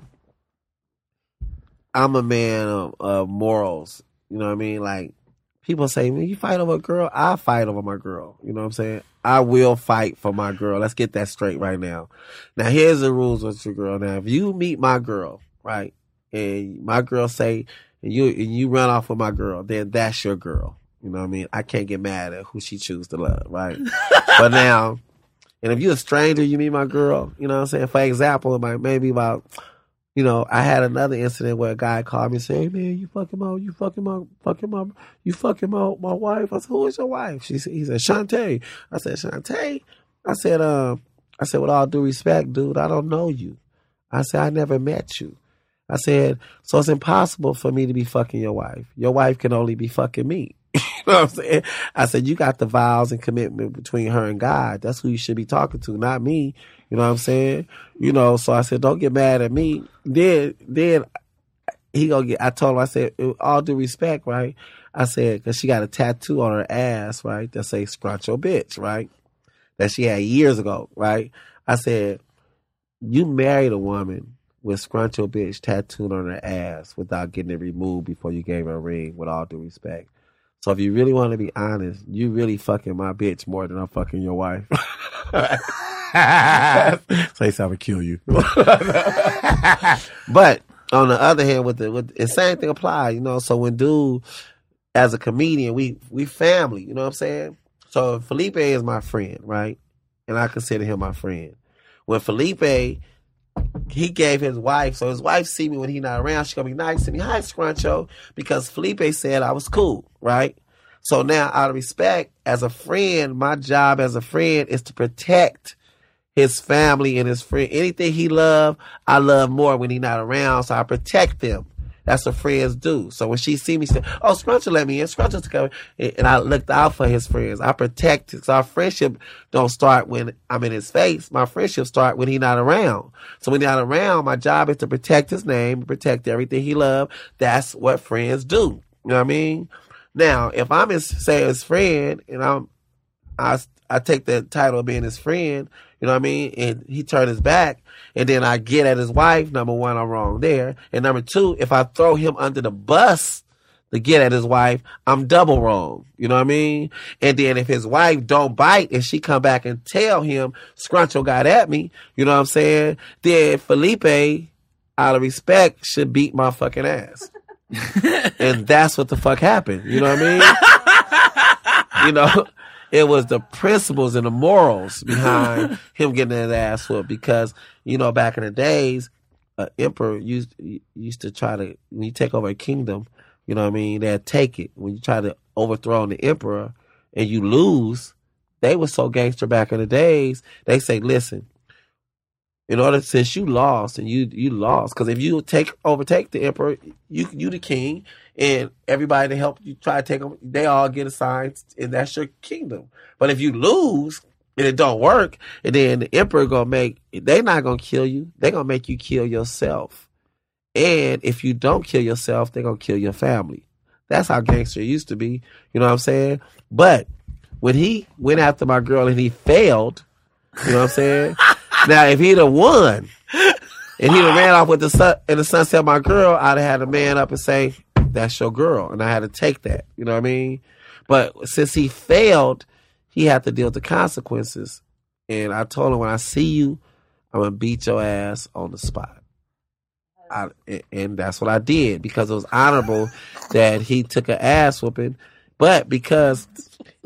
I'm a man of, of morals. You know what I mean? Like, people say, when you fight over a girl, I fight over my girl. You know what I'm saying? I will fight for my girl. Let's get that straight right now. Now, here's the rules with your girl. Now, if you meet my girl, right, and my girl say, and you and you run off with my girl, then that's your girl. You know what I mean? I can't get mad at who she chooses to love, right? But now, and if you're a stranger, you meet my girl, you know what I'm saying? For example, like maybe about... You know, I had another incident where a guy called me and said, "Hey man, you fucking my, you fucking my, fucking my, you fucking my, my wife." I said, "Who is your wife?" She said, he said, "Shantae." I said, "Shantae." I said, "Um, uh, I said, with all due respect, dude, I don't know you. I said, I never met you. I said, so it's impossible for me to be fucking your wife. Your wife can only be fucking me." You know what I'm saying? I said, "You got the vows and commitment between her and God. That's who you should be talking to, not me." You know what I'm saying? You know, so I said, don't get mad at me. Then, then he gonna get, I told him, I said, all due respect, right? I said, cause she got a tattoo on her ass, right? That say Scruncho bitch, right? That she had years ago, right? I said, you married a woman with Scruncho bitch tattooed on her ass without getting it removed before you gave her a ring, with all due respect. So if you really want to be honest, you really fucking my bitch more than I'm fucking your wife. Say so I would kill you. But on the other hand, with the, with the same thing applies, you know. So when dude, as a comedian, we we family, you know what I'm saying? So Felipe is my friend, right? And I consider him my friend. When Felipe, he gave his wife, so his wife see me when he not around, she gonna be nice to me. Hi, Scruncho, because Felipe said I was cool, right? So now, out of respect, as a friend, my job as a friend is to protect his family and his friend. Anything he love, I love more when he not around, so I protect them. That's what friends do. So when she see me, she said, "Oh, Scruncho let me in. Scruncho's coming." And I looked out for his friends. I protect, because our friendship don't start when I'm in his face. My friendship start when he not around. So when he not around, my job is to protect his name, protect everything he love. That's what friends do. You know what I mean? Now, if I'm his, say his friend, and I'm, I, I take the title of being his friend, you know what I mean? And he turned his back, and then I get at his wife. Number one, I'm wrong there. And number two, if I throw him under the bus to get at his wife, I'm double wrong. You know what I mean? And then if his wife don't bite and she come back and tell him, Scruncho got at me, you know what I'm saying? Then Felipe, out of respect, should beat my fucking ass. And that's what the fuck happened. You know what I mean? You know? It was the principles and the morals behind him getting his ass whooped, because, you know, back in the days, an emperor used used to try to, when you take over a kingdom, you know what I mean, they'd take it. When you try to overthrow the emperor and you lose, they were so gangster back in the days, they say, listen, in order, since you lost, and you you lost, because if you take overtake the emperor, you you the king, and everybody to help you try to take them, they all get assigned, and that's your kingdom. But if you lose and it don't work, and then the emperor gonna make, they not gonna kill you, they gonna make you kill yourself. And if you don't kill yourself, they gonna kill your family. That's how gangster it used to be. You know what I'm saying? But when he went after my girl and he failed, you know what I'm saying? Now, if he'd have won and he'd have ran off with the sun and the sun said my girl, I'd have had a man up and say, that's your girl. And I had to take that. You know what I mean? But since he failed, he had to deal with the consequences. And I told him, when I see you, I'm going to beat your ass on the spot. I, and that's what I did, because it was honorable that he took an ass whooping. But because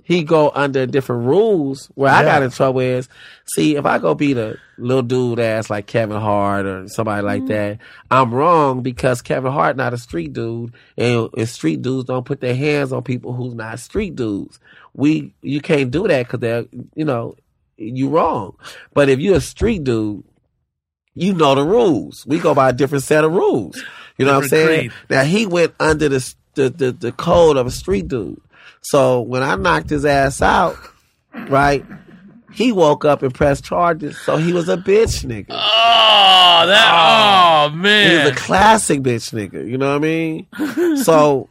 he go under different rules, where yeah. I got in trouble is, see, if I go beat a little dude ass like Kevin Hart or somebody like mm-hmm. that, I'm wrong, because Kevin Hart not a street dude, and, and street dudes don't put their hands on people who's not street dudes. We you can't do that, because they're, you know, you wrong. But if you're a street dude, you know the rules. We go by a different set of rules. You know different what I'm saying? Creed. Now he went under the the, the the code of a street dude. So when I knocked his ass out, right, he woke up and pressed charges. So he was a bitch nigga. Oh, that, oh, oh man. He was a classic bitch nigga. You know what I mean? So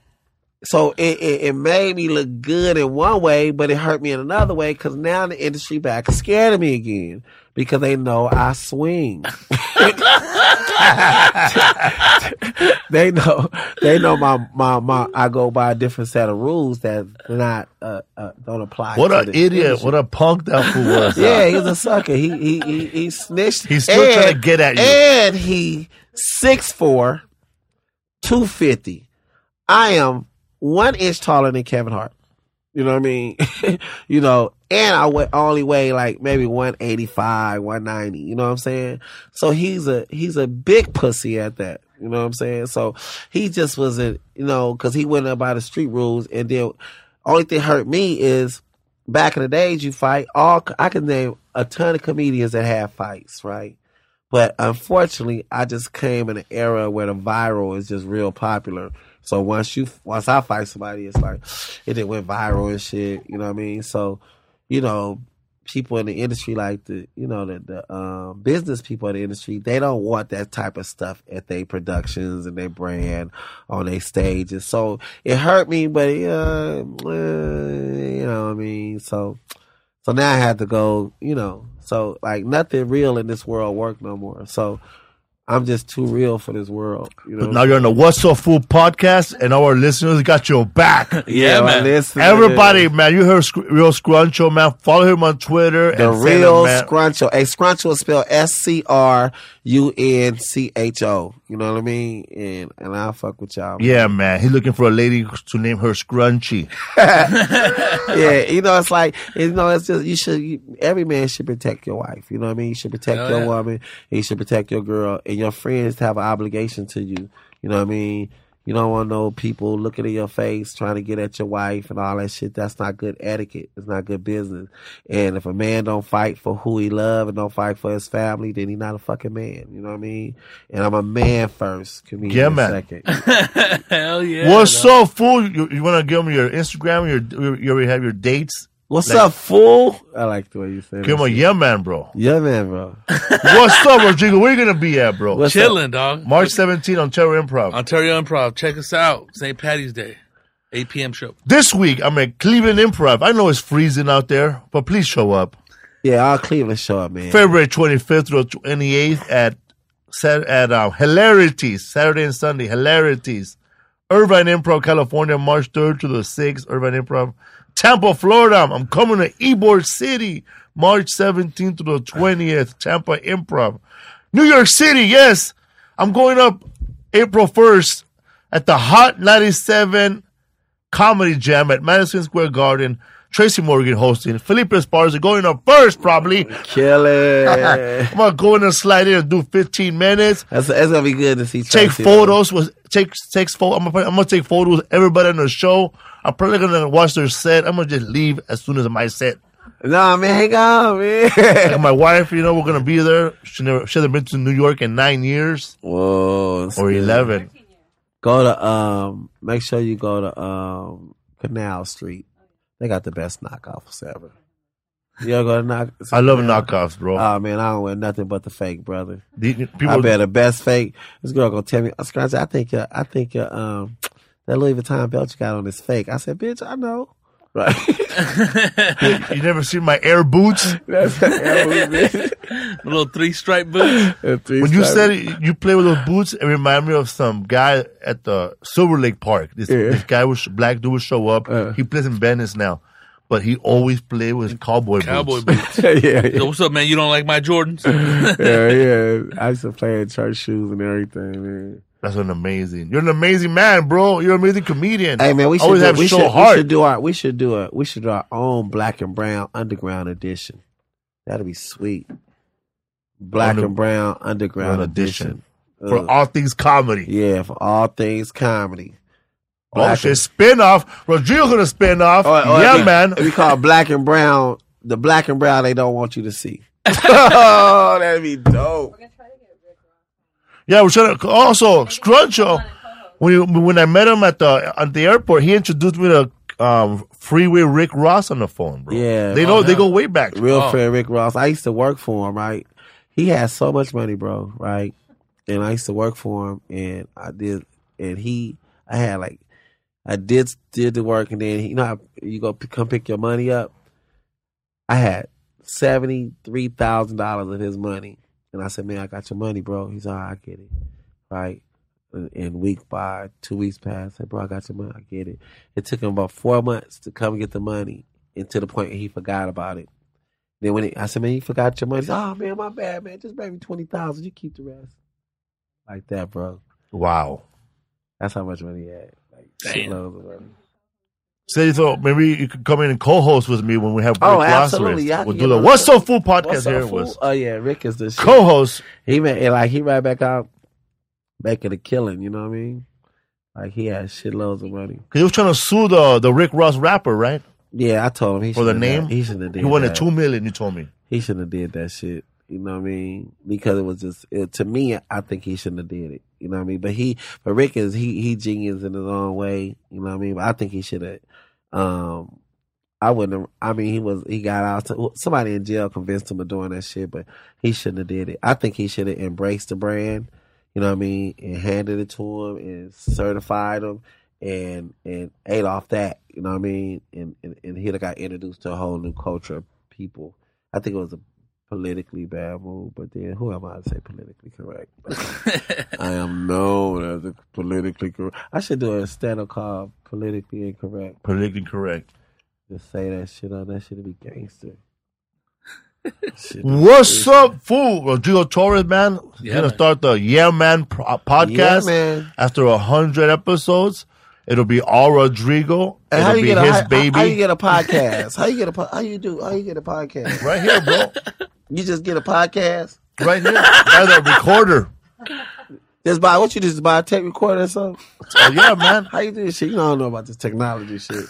So it, it, it made me look good in one way, but it hurt me in another way because now the industry back is scared of me again because they know I swing. They know, they know my, my, my, I go by a different set of rules that not, uh, uh don't apply. What an idiot. Industry. What a punk that fool was. Yeah, he was a sucker. He, he, he, he snitched. He's still and, trying to get at you. And he, six foot four, two fifty. I am one inch taller than Kevin Hart. You know what I mean? You know, and I w- only weigh like maybe one eighty-five, one ninety. You know what I'm saying? So he's a he's a big pussy at that. You know what I'm saying? So he just wasn't, you know, because he went up by the street rules. And then only thing hurt me is back in the days you fight. all I can name a ton of comedians that have fights, right? But unfortunately, I just came in an era where the viral is just real popular. So once you, once I fight somebody, it's like, it, it went viral and shit, you know what I mean? So, you know, people in the industry, like the, you know, the, the um, business people in the industry, they don't want that type of stuff at their productions and their brand on their stages. So it hurt me, but, uh, uh, you know what I mean? So, so now I have to go, you know, so like nothing real in this world work no more. So, I'm just too real for this world. You know? But now you're on the What's So Fool podcast, and our listeners got your back. Yeah, yeah, man. Everybody, man, you heard Sc- Real Scruncho, man. Follow him on Twitter. The and Real him, Scruncho. Hey, Scruncho is spelled S C R U N C H O. You know what I mean? And and I'll fuck with y'all. Man. Yeah, man. He's looking for a lady to name her Scrunchy. Yeah, you know, it's like, you know, it's just, you should, you, every man should protect your wife. You know what I mean? You should protect oh, your yeah. woman. You should protect your girl. And your friends have an obligation to you. You know what I mean? You don't want no people looking in your face, trying to get at your wife and all that shit. That's not good etiquette. It's not good business. And if a man don't fight for who he love and don't fight for his family, then he's not a fucking man. You know what I mean? And I'm a man first, comedian yeah, man. second. Hell yeah. What's though. up, fool? You, you want to give them your Instagram? Your, you already have your dates? What's like, up, fool? I like the way you say it. Give him a yeah, man, bro. Yeah, man, bro. What's up, Rodrigo? Where you going to be at, bro? What's Chilling, up? dog. March seventeenth, Ontario Improv. Ontario Improv. Check us out. Saint Patty's Day, eight p.m. show. This week, I'm at Cleveland Improv. I know it's freezing out there, but please show up. Yeah, our Cleveland show up, man. February twenty-fifth through twenty-eighth at at um, Hilarities, Saturday and Sunday, Hilarities. Irvine Improv, California, March third to the sixth, Irvine Improv. Tampa, Florida. I'm coming to Ybor City, March seventeenth to the twentieth, Tampa Improv. New York City, yes. I'm going up April first at the Hot ninety-seven Comedy Jam at Madison Square Garden. Tracy Morgan hosting. Felipe Esparza going up first, probably. Kill it. I'm going to go in and slide in and do fifteen minutes. That's, that's going to be good to see Tracy. Take photos. With, take, take, I'm going to take photos with everybody on the show. I'm probably going to watch their set. I'm going to just leave as soon as my set. Nah, man, hang on, man. And my wife, you know, we're going to be there. She, never, she hasn't been to New York in nine years. Whoa. Or good. eleven. Go to, um, make sure you go to um, Canal Street. They got the best knockoffs ever. You ever go to knock? I love man? knockoffs, bro. Oh, man, I don't wear nothing but the fake, brother. The, I wear the best fake. This girl going to tell me, oh, Scratch, I think your, I think your, um, that Louis Vuitton belt you got on is fake. I said, bitch, I know. Right. You never seen my air boots? That's my air boots, bitch. The little three-stripe boots. Three when you said it, you play with those boots, it reminded me of some guy at the Silver Lake Park. This, yeah. this guy, was black dude, would show up. Uh. He plays in Venice now, but he always played with cowboy boots. Cowboy boots. boots. yeah, yeah. So what's up, man? You don't like my Jordans? yeah, yeah. I used to play in church shoes and everything, man. That's an amazing. You're an amazing man, bro. You're an amazing comedian. Hey man, we should do, we, should, we should do our we should do a we should do our own black and brown underground edition. That'd be sweet. Black Under, and brown underground edition. edition. For uh, all things comedy. Yeah, for all things comedy. Black oh shit, and, spin off. Rodrigo's gonna spin off. Or, or yeah, we, man. We call it black and brown the black and brown they don't want you to see. Oh, that'd be dope. Yeah, we're trying to. Also, Scruncho, when you, when I met him at the at the airport, he introduced me to um, Freeway Rick Ross on the phone, bro. Yeah, they know oh, they yeah. go way back. Real oh. friend Rick Ross. I used to work for him, right? He had so much money, bro, right? And I used to work for him, and I did, and he, I had like, I did did the work, and then, you know, I, you go p- come pick your money up. I had seventy-three thousand dollars of his money, and I said, man, I got your money, bro. He's like, oh, I get it, right? And week five, two weeks passed. I said, bro, I got your money. I get it. It took him about four months to come get the money, and to the point where he forgot about it. Then when it, I said, man, you forgot your money. He said, oh, man, my bad, man. Just pay me twenty thousand dollars. You keep the rest. Like that, bro. Wow. That's how much money he had. Like, damn. Loads of money. Say so. Maybe you could come in and co-host with me when we have. Oh, Rick absolutely! Yeah, we'll do the What's So Fool podcast. So here it was. Oh yeah, Rick is the shit. Co-host. He man, like he right back out, back at the killing. You know what I mean? Like he had shitloads of money. Cause he was trying to sue the the Rick Ross rapper, right? Yeah, I told him he for the name. Have, he should have did. He wanted that. two million. You told me he should have did that shit. You know what I mean? Because it was just it, to me. I think he shouldn't have did it. You know what I mean? But he, but Rick is he he genius in his own way. You know what I mean? But I think he should have. Um, I wouldn't. Have, I mean, he was he got out. To, somebody in jail convinced him of doing that shit, but he shouldn't have did it. I think he should have embraced the brand. You know what I mean? And handed it to him and certified him and and ate off that. You know what I mean? And and, and he'd have got introduced to a whole new culture of people. I think it was a politically bad move, but then who am I to say politically correct? I am known as a politically correct. I should do a stand-up called Politically Incorrect. Politically Correct. Just say that shit on that shit to be gangster. What's crazy. Up, fool? Rodrigo Torres, man. Yeah, gonna man. Start the Yeah Man pro- podcast. Yeah, man. After a hundred episodes, it'll be all Rodrigo. And it'll how you be get a, his how, baby. How, how you get a podcast? How you get a how you do? How you get a podcast? Right here, bro. You just get a podcast? Right here. By the recorder. Just buy, what you just buy, a tape recorder or something? Oh, yeah, man. How you do this shit? You don't know about this technology shit.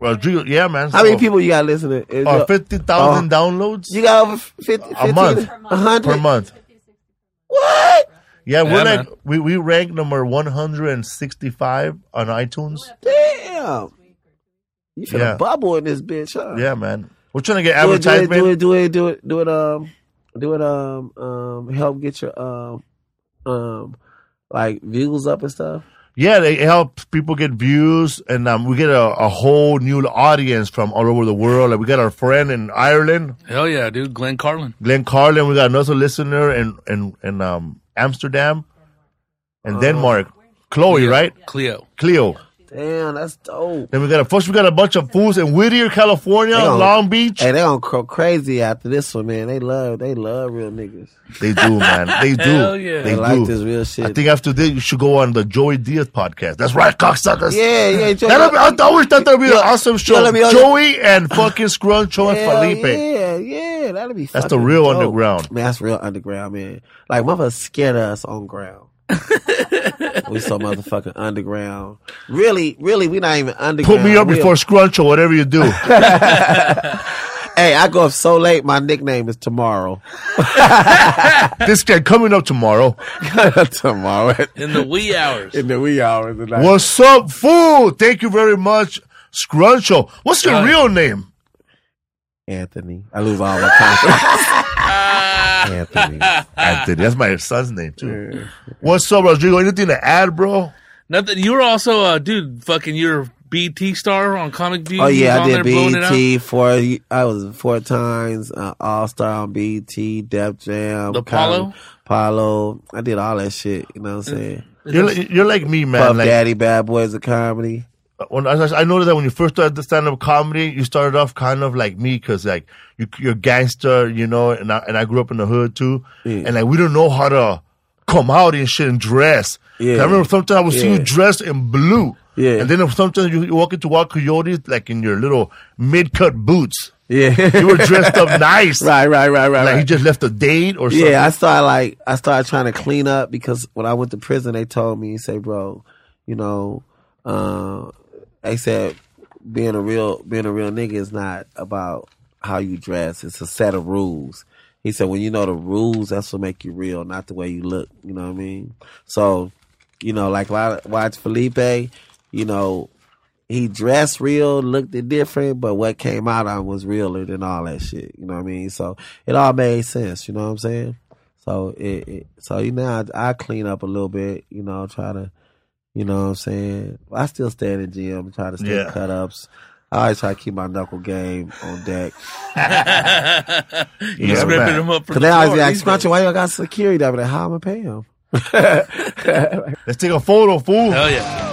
Rodrigo, yeah, man. How so, many people you got listening? Uh, fifty thousand uh, downloads? You got over fifty, fifty a month. one hundred? Per month. What? Yeah, yeah we're like, we, we ranked number one hundred sixty-five on iTunes. Damn. You feel yeah. a bubble in this bitch, huh? Yeah, man. We're trying to get advertisement. Do it, do it, do it, do it, do it, um, do it, um, um, help get your, um, um, like views up and stuff. Yeah, they help people get views, and um, we get a, a whole new audience from all over the world. Like we got our friend in Ireland. Hell yeah, dude, Glenn Carlin. Glenn Carlin. We got another listener in in in um Amsterdam, and um, Denmark. Chloe, Cleo. Right? Cleo. Cleo. Damn, that's dope. Then we got a first. We got a bunch of fools in Whittier, California, gonna, Long Beach. Hey, they gonna go crazy after this one, man. They love, they love real niggas. They do, man. They do. Hell yeah. They, they like do. This real shit. I think after this, you should go on the Joey Diaz podcast. That's right, cocksuckers. Yeah, yeah. Joey, that'll be, I, I always thought that'd be yeah, an awesome show. Yeah, be, Joey and fucking Scruncho and Felipe. Yeah, yeah. That'll be. That's the real dope. Underground, man. That's real underground, man. Like motherfuckers scared of us on ground. We so motherfucking underground. Really, really, we not even underground. Put me up We're... before Scruncho, whatever you do. Hey, I go up so late, my nickname is Tomorrow. This guy coming up tomorrow. Tomorrow. In the wee hours. In the wee hours. Tonight. What's up, fool? Thank you very much, Scruncho. What's your uh, real name? Anthony. I lose all my confidence. Anthony. Anthony. That's my son's name, too. Yeah. What's up, Rodrigo? Anything to add, bro? Nothing. You were also, uh, dude, fucking, you're a B E T star on Comic View. Oh, yeah, I did B E T. Four, I was four times uh, all-star on B E T, Def Jam. The Apollo? Apollo. I did all that shit. You know what I'm saying? You're like, you're like me, man. Puff like, Daddy, Bad Boys of Comedy. When I, I noticed that when you first started the stand-up comedy, you started off kind of like me because, like, you, you're a gangster, you know, and I, and I grew up in the hood, too. Yeah. And, like, we don't know how to come out and shit and dress. Yeah. I remember sometimes I would yeah. see you dressed in blue. Yeah. And then sometimes you, you walk into Wild Coyotes, like, in your little mid-cut boots. Yeah. You were dressed up nice. Right, right, right, right. Like, right. You just left a date or something. Yeah, I started, like, I started trying to clean up because when I went to prison, they told me, say, bro, you know, um... Uh, they said being a real being a real nigga is not about how you dress. It's a set of rules. He said when you know the rules, that's what make you real, not the way you look. You know what I mean? So, you know, like watch Felipe, you know, he dressed real, looked it different, but what came out on was realer than all that shit. You know what I mean? So it all made sense. You know what I'm saying? So it, it so you know I, I clean up a little bit. You know, try to. You know what I'm saying? I still stay in the gym, try to stay yeah. cut ups. I always try to keep my knuckle game on deck. You know, ripping them up for the floor. Because they always be like, Scruncho, why you got security? I'm like, how am I paying him? Let's take a photo, fool. Hell yeah.